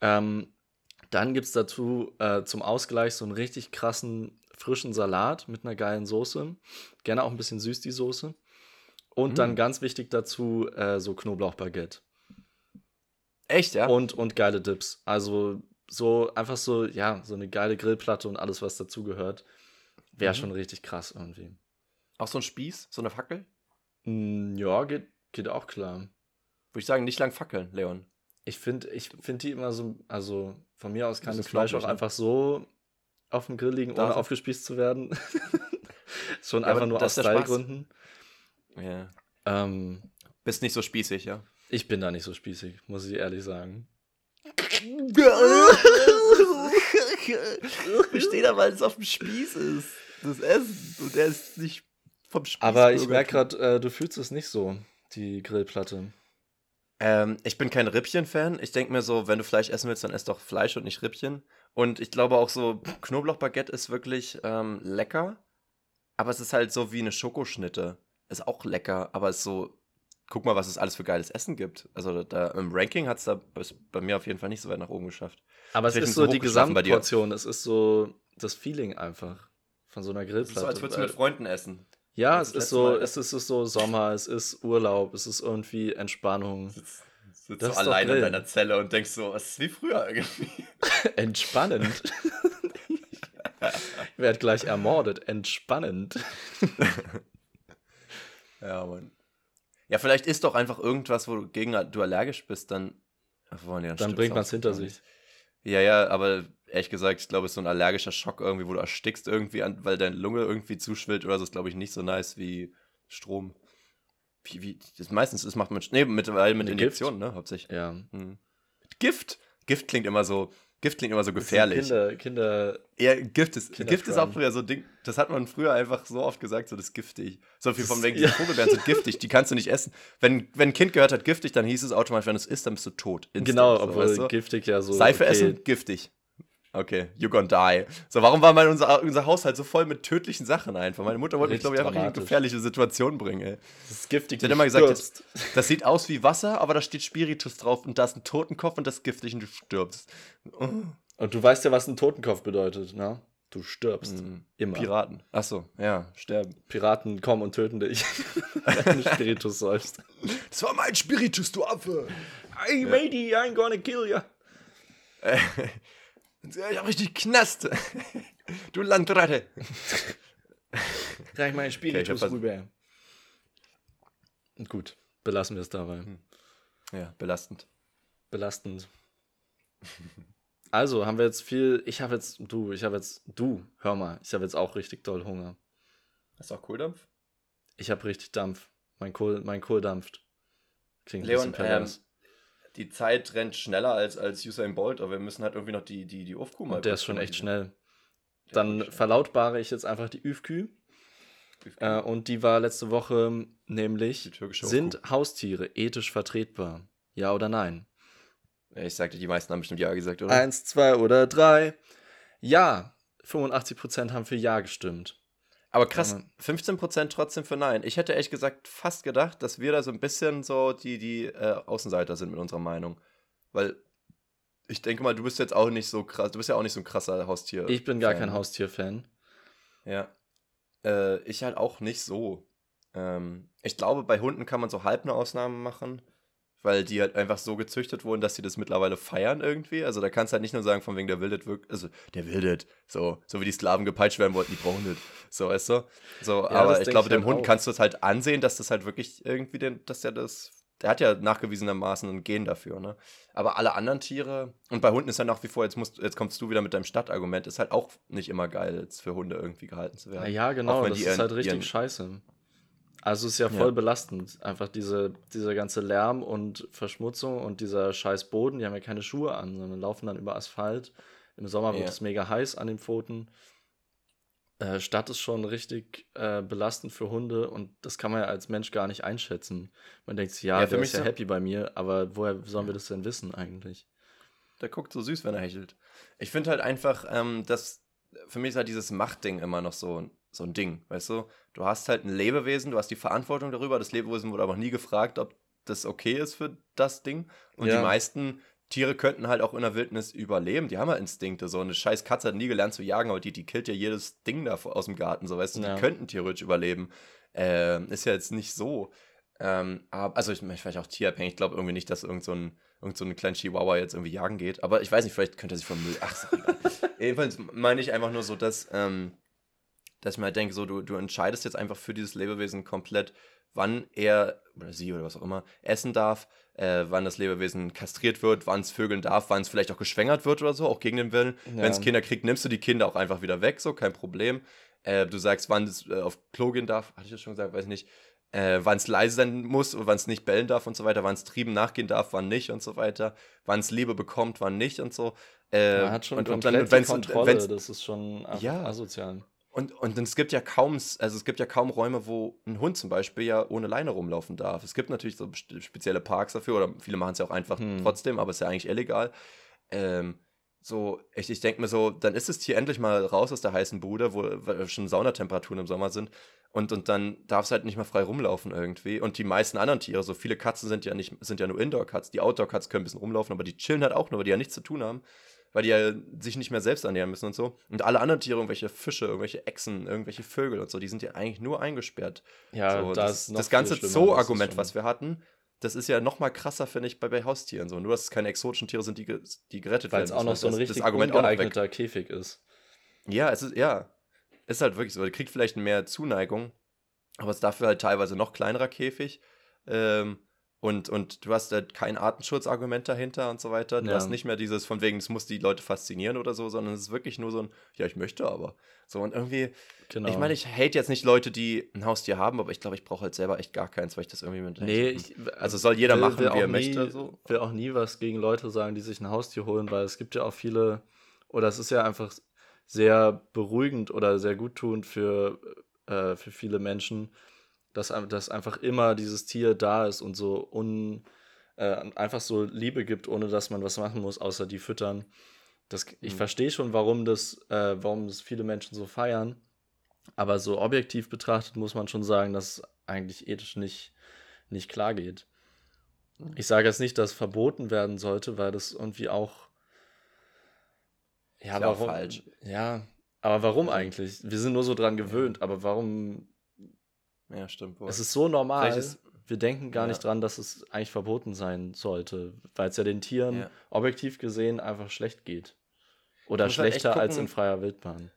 Dann gibt es dazu zum Ausgleich so einen richtig krassen, frischen Salat mit einer geilen Soße. Gerne auch ein bisschen süß, die Soße. Und dann ganz wichtig dazu so Knoblauchbaguette. Echt, ja? Und geile Dips. Also so einfach so, ja, so eine geile Grillplatte und alles, was dazugehört. Wäre schon richtig krass irgendwie. Auch so ein Spieß? So eine Fackel? Ja, geht auch klar. Würde ich sagen, nicht lang fackeln, Leon. Ich finde die immer so, also von mir aus kann das Fleisch auch einfach so auf dem Grill liegen, ohne aufgespießt zu werden. Schon ja, einfach nur aus Style-Gründen. Ja. Bist nicht so spießig, ja? Ich bin da nicht so spießig, muss ich ehrlich sagen. Ich stehe da, weil es auf dem Spieß ist. Das Essen. Und der ist nicht vom Spieß. Aber ich merke gerade, du fühlst es nicht so, die Grillplatte. Ich bin kein Rippchen-Fan. Ich denke mir so, wenn du Fleisch essen willst, dann ess doch Fleisch und nicht Rippchen. Und ich glaube auch so, Knoblauchbaguette ist wirklich lecker. Aber es ist halt so wie eine Schokoschnitte. Ist auch lecker, aber ist so, guck mal, was es alles für geiles Essen gibt. Also da, im Ranking hat es da bei mir auf jeden Fall nicht so weit nach oben geschafft. Aber es ist so die Gesamtportion. Es ist so das Feeling einfach von so einer Grillplatte. Es ist so, als würdest du mit Freunden essen. Ja, es ist so Sommer, es ist Urlaub, es ist irgendwie Entspannung. Du sitzt so alleine in deiner Zelle und denkst so, es ist wie früher irgendwie. Entspannend. Ich werde gleich ermordet. Entspannend. Ja, Mann. Ja, vielleicht ist doch einfach irgendwas, wogegen du allergisch bist, dann... Dann bringt man es hinter sich. Ja, aber... Ehrlich gesagt, ich glaube, es ist so ein allergischer Schock irgendwie, wo du erstickst irgendwie, weil deine Lunge irgendwie zuschwillt oder so, ist, glaube ich, nicht so nice wie Strom. Das macht man mittlerweile mit Injektionen, ne, hauptsächlich. Ja. Mhm. Gift klingt immer so gefährlich. Kinder. Ja, Gift ist auch früher so ein Ding, das hat man früher einfach so oft gesagt, so das ist giftig. So viel von wegen, die Vogelbeeren sind giftig, die kannst du nicht essen. Wenn ein Kind gehört hat, giftig, dann hieß es automatisch, wenn du es isst, dann bist du tot. Instant, genau, obwohl so, weißt du? Giftig ja so. Seife essen, giftig. Okay, you're gonna die. So, warum war mal unser Haushalt so voll mit tödlichen Sachen einfach? Meine Mutter wollte mich, glaube ich, einfach in gefährliche Situationen bringen, ey. Das ist giftig. Sie hat immer gesagt, das sieht aus wie Wasser, aber da steht Spiritus drauf und da ist ein Totenkopf und das ist giftig und du stirbst. Oh. Und du weißt ja, was ein Totenkopf bedeutet, ne? Du stirbst. Immer. Piraten. Achso, ja, sterben. Piraten kommen und töten dich. Wenn du Spiritus sollst. Das war mein Spiritus, du Affe. Hey, matey, I'm gonna kill ya. Ich hab richtig Knast. Du Landratte. Reich mein Spiritus rüber. Gut, belassen wir es dabei. Ja, belastend. Also, haben wir jetzt viel. Ich habe jetzt auch richtig doll Hunger. Hast du auch Kohldampf? Ich habe richtig Dampf. Mein Kohl dampft. Klingt Leon, ein bisschen pervers. Die Zeit rennt schneller als Usain Bolt, aber wir müssen halt irgendwie noch die Ufku mal. Und der ist schon echt schnell. Dann verlautbare ich jetzt einfach die Üfkü. Und die war letzte Woche nämlich, sind Haustiere ethisch vertretbar? Ja oder nein? Ich sagte, die meisten haben bestimmt ja gesagt, oder? 1, 2 oder 3. Ja, 85% haben für ja gestimmt. Aber krass, 15% trotzdem für nein. Ich hätte ehrlich gesagt fast gedacht, dass wir da so ein bisschen so die Außenseiter sind mit unserer Meinung. Weil ich denke mal, du bist jetzt auch nicht so krass, du bist ja auch nicht so ein krasser Haustier. Ich bin gar kein Haustier-Fan. Ja. Ich halt auch nicht so. Ich glaube, bei Hunden kann man so halb eine Ausnahme machen, weil die halt einfach so gezüchtet wurden, dass sie das mittlerweile feiern irgendwie. Also da kannst du halt nicht nur sagen, von wegen der wildet wirklich, also der wildet, so wie die Sklaven gepeitscht werden wollten, die brauchen das, so, weißt du? So, ja, aber ich glaube, dem Hund kannst du es halt ansehen, dass das halt wirklich irgendwie, der hat ja nachgewiesenermaßen ein Gen dafür, ne? Aber alle anderen Tiere, und bei Hunden ist ja nach wie vor, jetzt kommst du wieder mit deinem Stadtargument, ist halt auch nicht immer geil, jetzt für Hunde irgendwie gehalten zu werden. Na ja, genau, das ist halt richtig scheiße. Also ist ja voll belastend, einfach dieser ganze Lärm und Verschmutzung und dieser scheiß Boden, die haben ja keine Schuhe an, sondern laufen dann über Asphalt. Im Sommer wird es mega heiß an den Pfoten. Stadt ist schon richtig belastend für Hunde und das kann man ja als Mensch gar nicht einschätzen. Man denkt sich, ja, der ist ja so happy bei mir, aber woher sollen wir das denn wissen eigentlich? Der guckt so süß, wenn er hechelt. Ich finde halt einfach, für mich ist halt dieses Machtding immer noch so ein Ding, weißt du? Du hast halt ein Lebewesen, du hast die Verantwortung darüber, das Lebewesen wurde aber nie gefragt, ob das okay ist für das Ding. Und die meisten Tiere könnten halt auch in der Wildnis überleben, die haben halt Instinkte, so eine scheiß Katze hat nie gelernt zu jagen, aber die killt ja jedes Ding da aus dem Garten, so, weißt du? Die könnten theoretisch überleben. Ist ja jetzt nicht so. Also ich meine, vielleicht auch tierabhängig, ich glaube irgendwie nicht, dass irgend so ein kleiner Chihuahua jetzt irgendwie jagen geht, aber ich weiß nicht, vielleicht könnte er sich vom Müll, jedenfalls meine ich einfach nur so, dass ich mir halt denke, so, du entscheidest jetzt einfach für dieses Lebewesen komplett, wann er, oder sie oder was auch immer, essen darf, wann das Lebewesen kastriert wird, wann es vögeln darf, wann es vielleicht auch geschwängert wird oder so, auch gegen den Willen. Ja. Wenn es Kinder kriegt, nimmst du die Kinder auch einfach wieder weg, so, kein Problem. Du sagst, wann es auf Klo gehen darf, hatte ich das schon gesagt, weiß ich nicht. Wann es leise sein muss, wann es nicht bellen darf und so weiter, wann es Trieben nachgehen darf, wann nicht und so weiter, wann es Liebe bekommt, wann nicht und so. Man hat schon komplett Kontrolle, das ist schon asozial. Und es gibt ja kaum Räume, wo ein Hund zum Beispiel ja ohne Leine rumlaufen darf. Es gibt natürlich so spezielle Parks dafür, oder viele machen es ja auch einfach trotzdem, aber es ist ja eigentlich illegal. Ich denke mir so, dann ist das Tier endlich mal raus aus der heißen Bude, wo schon Saunatemperaturen im Sommer sind. Und dann darf es halt nicht mehr frei rumlaufen irgendwie. Und die meisten anderen Tiere, so viele Katzen sind ja nur Indoor-Katzen. Die Outdoor-Katzen können ein bisschen rumlaufen, aber die chillen halt auch nur, weil die ja nichts zu tun haben. Weil die ja sich nicht mehr selbst ernähren müssen und so. Und alle anderen Tiere, irgendwelche Fische, irgendwelche Echsen, irgendwelche Vögel und so, die sind ja eigentlich nur eingesperrt. Ja, so, das ganze Zoo-Argument, was wir hatten, das ist ja noch mal krasser, finde ich, bei Haustieren. So. Nur, dass es keine exotischen Tiere sind, die gerettet werden. Weil es auch noch so ein richtig ungeeigneter Käfig ist. Ja, es ist halt wirklich so, der kriegt vielleicht mehr Zuneigung, aber es ist dafür halt teilweise noch kleinerer Käfig, und du hast halt kein Artenschutzargument dahinter und so weiter, du hast nicht mehr dieses von wegen, es muss die Leute faszinieren oder so, sondern es ist wirklich nur so ein, ja, ich möchte aber, so, und irgendwie, ich meine, ich hate jetzt nicht Leute, die ein Haustier haben, aber ich glaube, ich brauche halt selber echt gar keins, weil ich das irgendwie mit soll jeder machen, wie er möchte. Ich will auch nie was gegen Leute sagen, die sich ein Haustier holen, weil es gibt ja auch viele, oder es ist ja einfach sehr beruhigend oder sehr guttunend für viele Menschen, dass einfach immer dieses Tier da ist und so einfach so Liebe gibt, ohne dass man was machen muss, außer die füttern. Ich verstehe schon, warum das viele Menschen so feiern, aber so objektiv betrachtet muss man schon sagen, dass es eigentlich ethisch nicht klar geht. Ich sage jetzt nicht, dass es verboten werden sollte, weil das irgendwie auch ja, warum, falsch. Ja, aber warum eigentlich? Wir sind nur so dran gewöhnt, aber warum? Ja, stimmt wohl. Es ist so normal. Wir denken gar nicht dran, dass es eigentlich verboten sein sollte, weil es ja den Tieren objektiv gesehen einfach schlecht geht. Oder schlechter halt als in freier Wildbahn.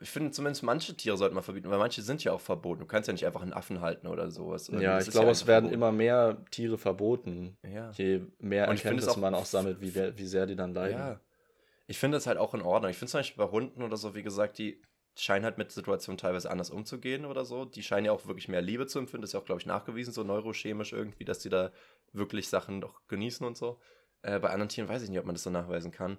Ich finde zumindest manche Tiere sollten man verbieten, weil manche sind ja auch verboten. Du kannst ja nicht einfach einen Affen halten oder sowas. Oder ja, ich glaube, es werden immer mehr Tiere verboten, je mehr Erkenntnis man auch sammelt, wie sehr die dann leiden. Ja. Ich finde das halt auch in Ordnung. Ich finde zum Beispiel bei Hunden oder so, wie gesagt, die scheinen halt mit Situationen teilweise anders umzugehen oder so. Die scheinen ja auch wirklich mehr Liebe zu empfinden. Das ist ja auch, glaube ich, nachgewiesen, so neurochemisch irgendwie, dass die da wirklich Sachen doch genießen und so. Bei anderen Tieren weiß ich nicht, ob man das so nachweisen kann.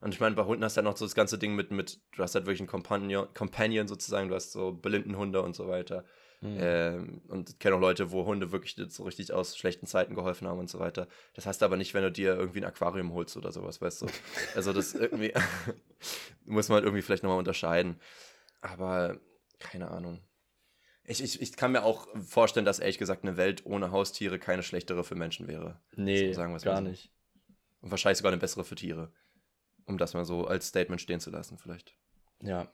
Und ich meine, bei Hunden hast du ja noch so das ganze Ding mit du hast halt wirklich einen Companion sozusagen, du hast so Blindenhunde und so weiter. Mhm. Und ich kenne auch Leute, wo Hunde wirklich so richtig aus schlechten Zeiten geholfen haben und so weiter. Das hast du aber nicht, wenn du dir irgendwie ein Aquarium holst oder sowas, weißt du. Also das irgendwie muss man halt irgendwie vielleicht nochmal unterscheiden. Aber keine Ahnung. Ich kann mir auch vorstellen, dass ehrlich gesagt eine Welt ohne Haustiere keine schlechtere für Menschen wäre. Nee, sagen, was gar nicht. Und wahrscheinlich sogar eine bessere für Tiere. Um das mal so als Statement stehen zu lassen vielleicht. Ja,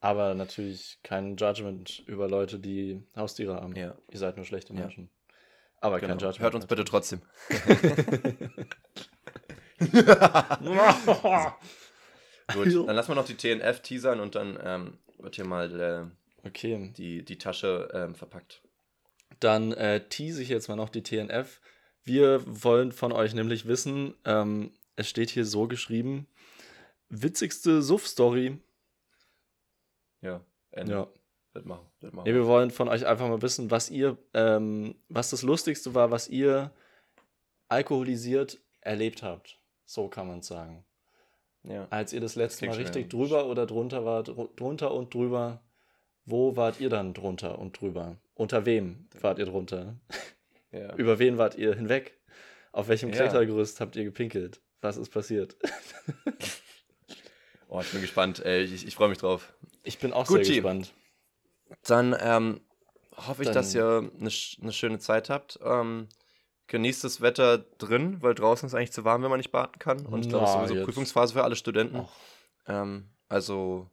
aber natürlich kein Judgment über Leute, die Haustiere haben. Ja. Ihr seid nur schlechte Menschen. Ja. Aber genau. Kein Judgment. Hört uns bitte trotzdem. Gut, dann lassen wir noch die TNF teasern und dann wird hier mal die Tasche verpackt. Dann tease ich jetzt mal noch die TNF. Wir wollen von euch nämlich wissen, es steht hier so geschrieben, witzigste Suff-Story. Ja, Ende. Ja. Das machen. Nee, wir wollen von euch einfach mal wissen, was das Lustigste war, was ihr alkoholisiert erlebt habt. So kann man es sagen. Ja. Als ihr das letzte Mal richtig drüber oder drunter wart, drunter und drüber, wo wart ihr dann drunter und drüber? Unter wem wart ihr drunter? Ja. Über wen wart ihr hinweg? Auf welchem Klettergerüst habt ihr gepinkelt? Was ist passiert? Oh, ich bin gespannt. Ey, ich freue mich drauf. Ich bin auch sehr gespannt. Dann hoffe ich, dass ihr eine schöne Zeit habt. Genießt das Wetter drin, weil draußen ist eigentlich zu warm, wenn man nicht baden kann. Und ich glaube, es ist sowieso Prüfungsphase für alle Studenten. Also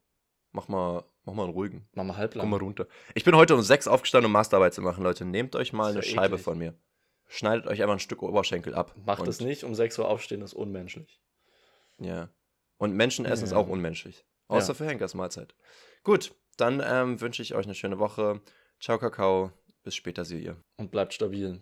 mach mal einen ruhigen. Mach mal halblang. Komm mal runter. Ich bin heute um 6 aufgestanden, um Masterarbeit zu machen, Leute. Nehmt euch mal eine Scheibe von mir. Schneidet euch einfach ein Stück Oberschenkel ab. Macht es nicht, um 6 Uhr aufstehen ist unmenschlich. Ja. Und Menschenessen ist auch unmenschlich. Außer für Henkers Mahlzeit. Gut, dann wünsche ich euch eine schöne Woche. Ciao, Kakao. Bis später, ihr. Und bleibt stabil.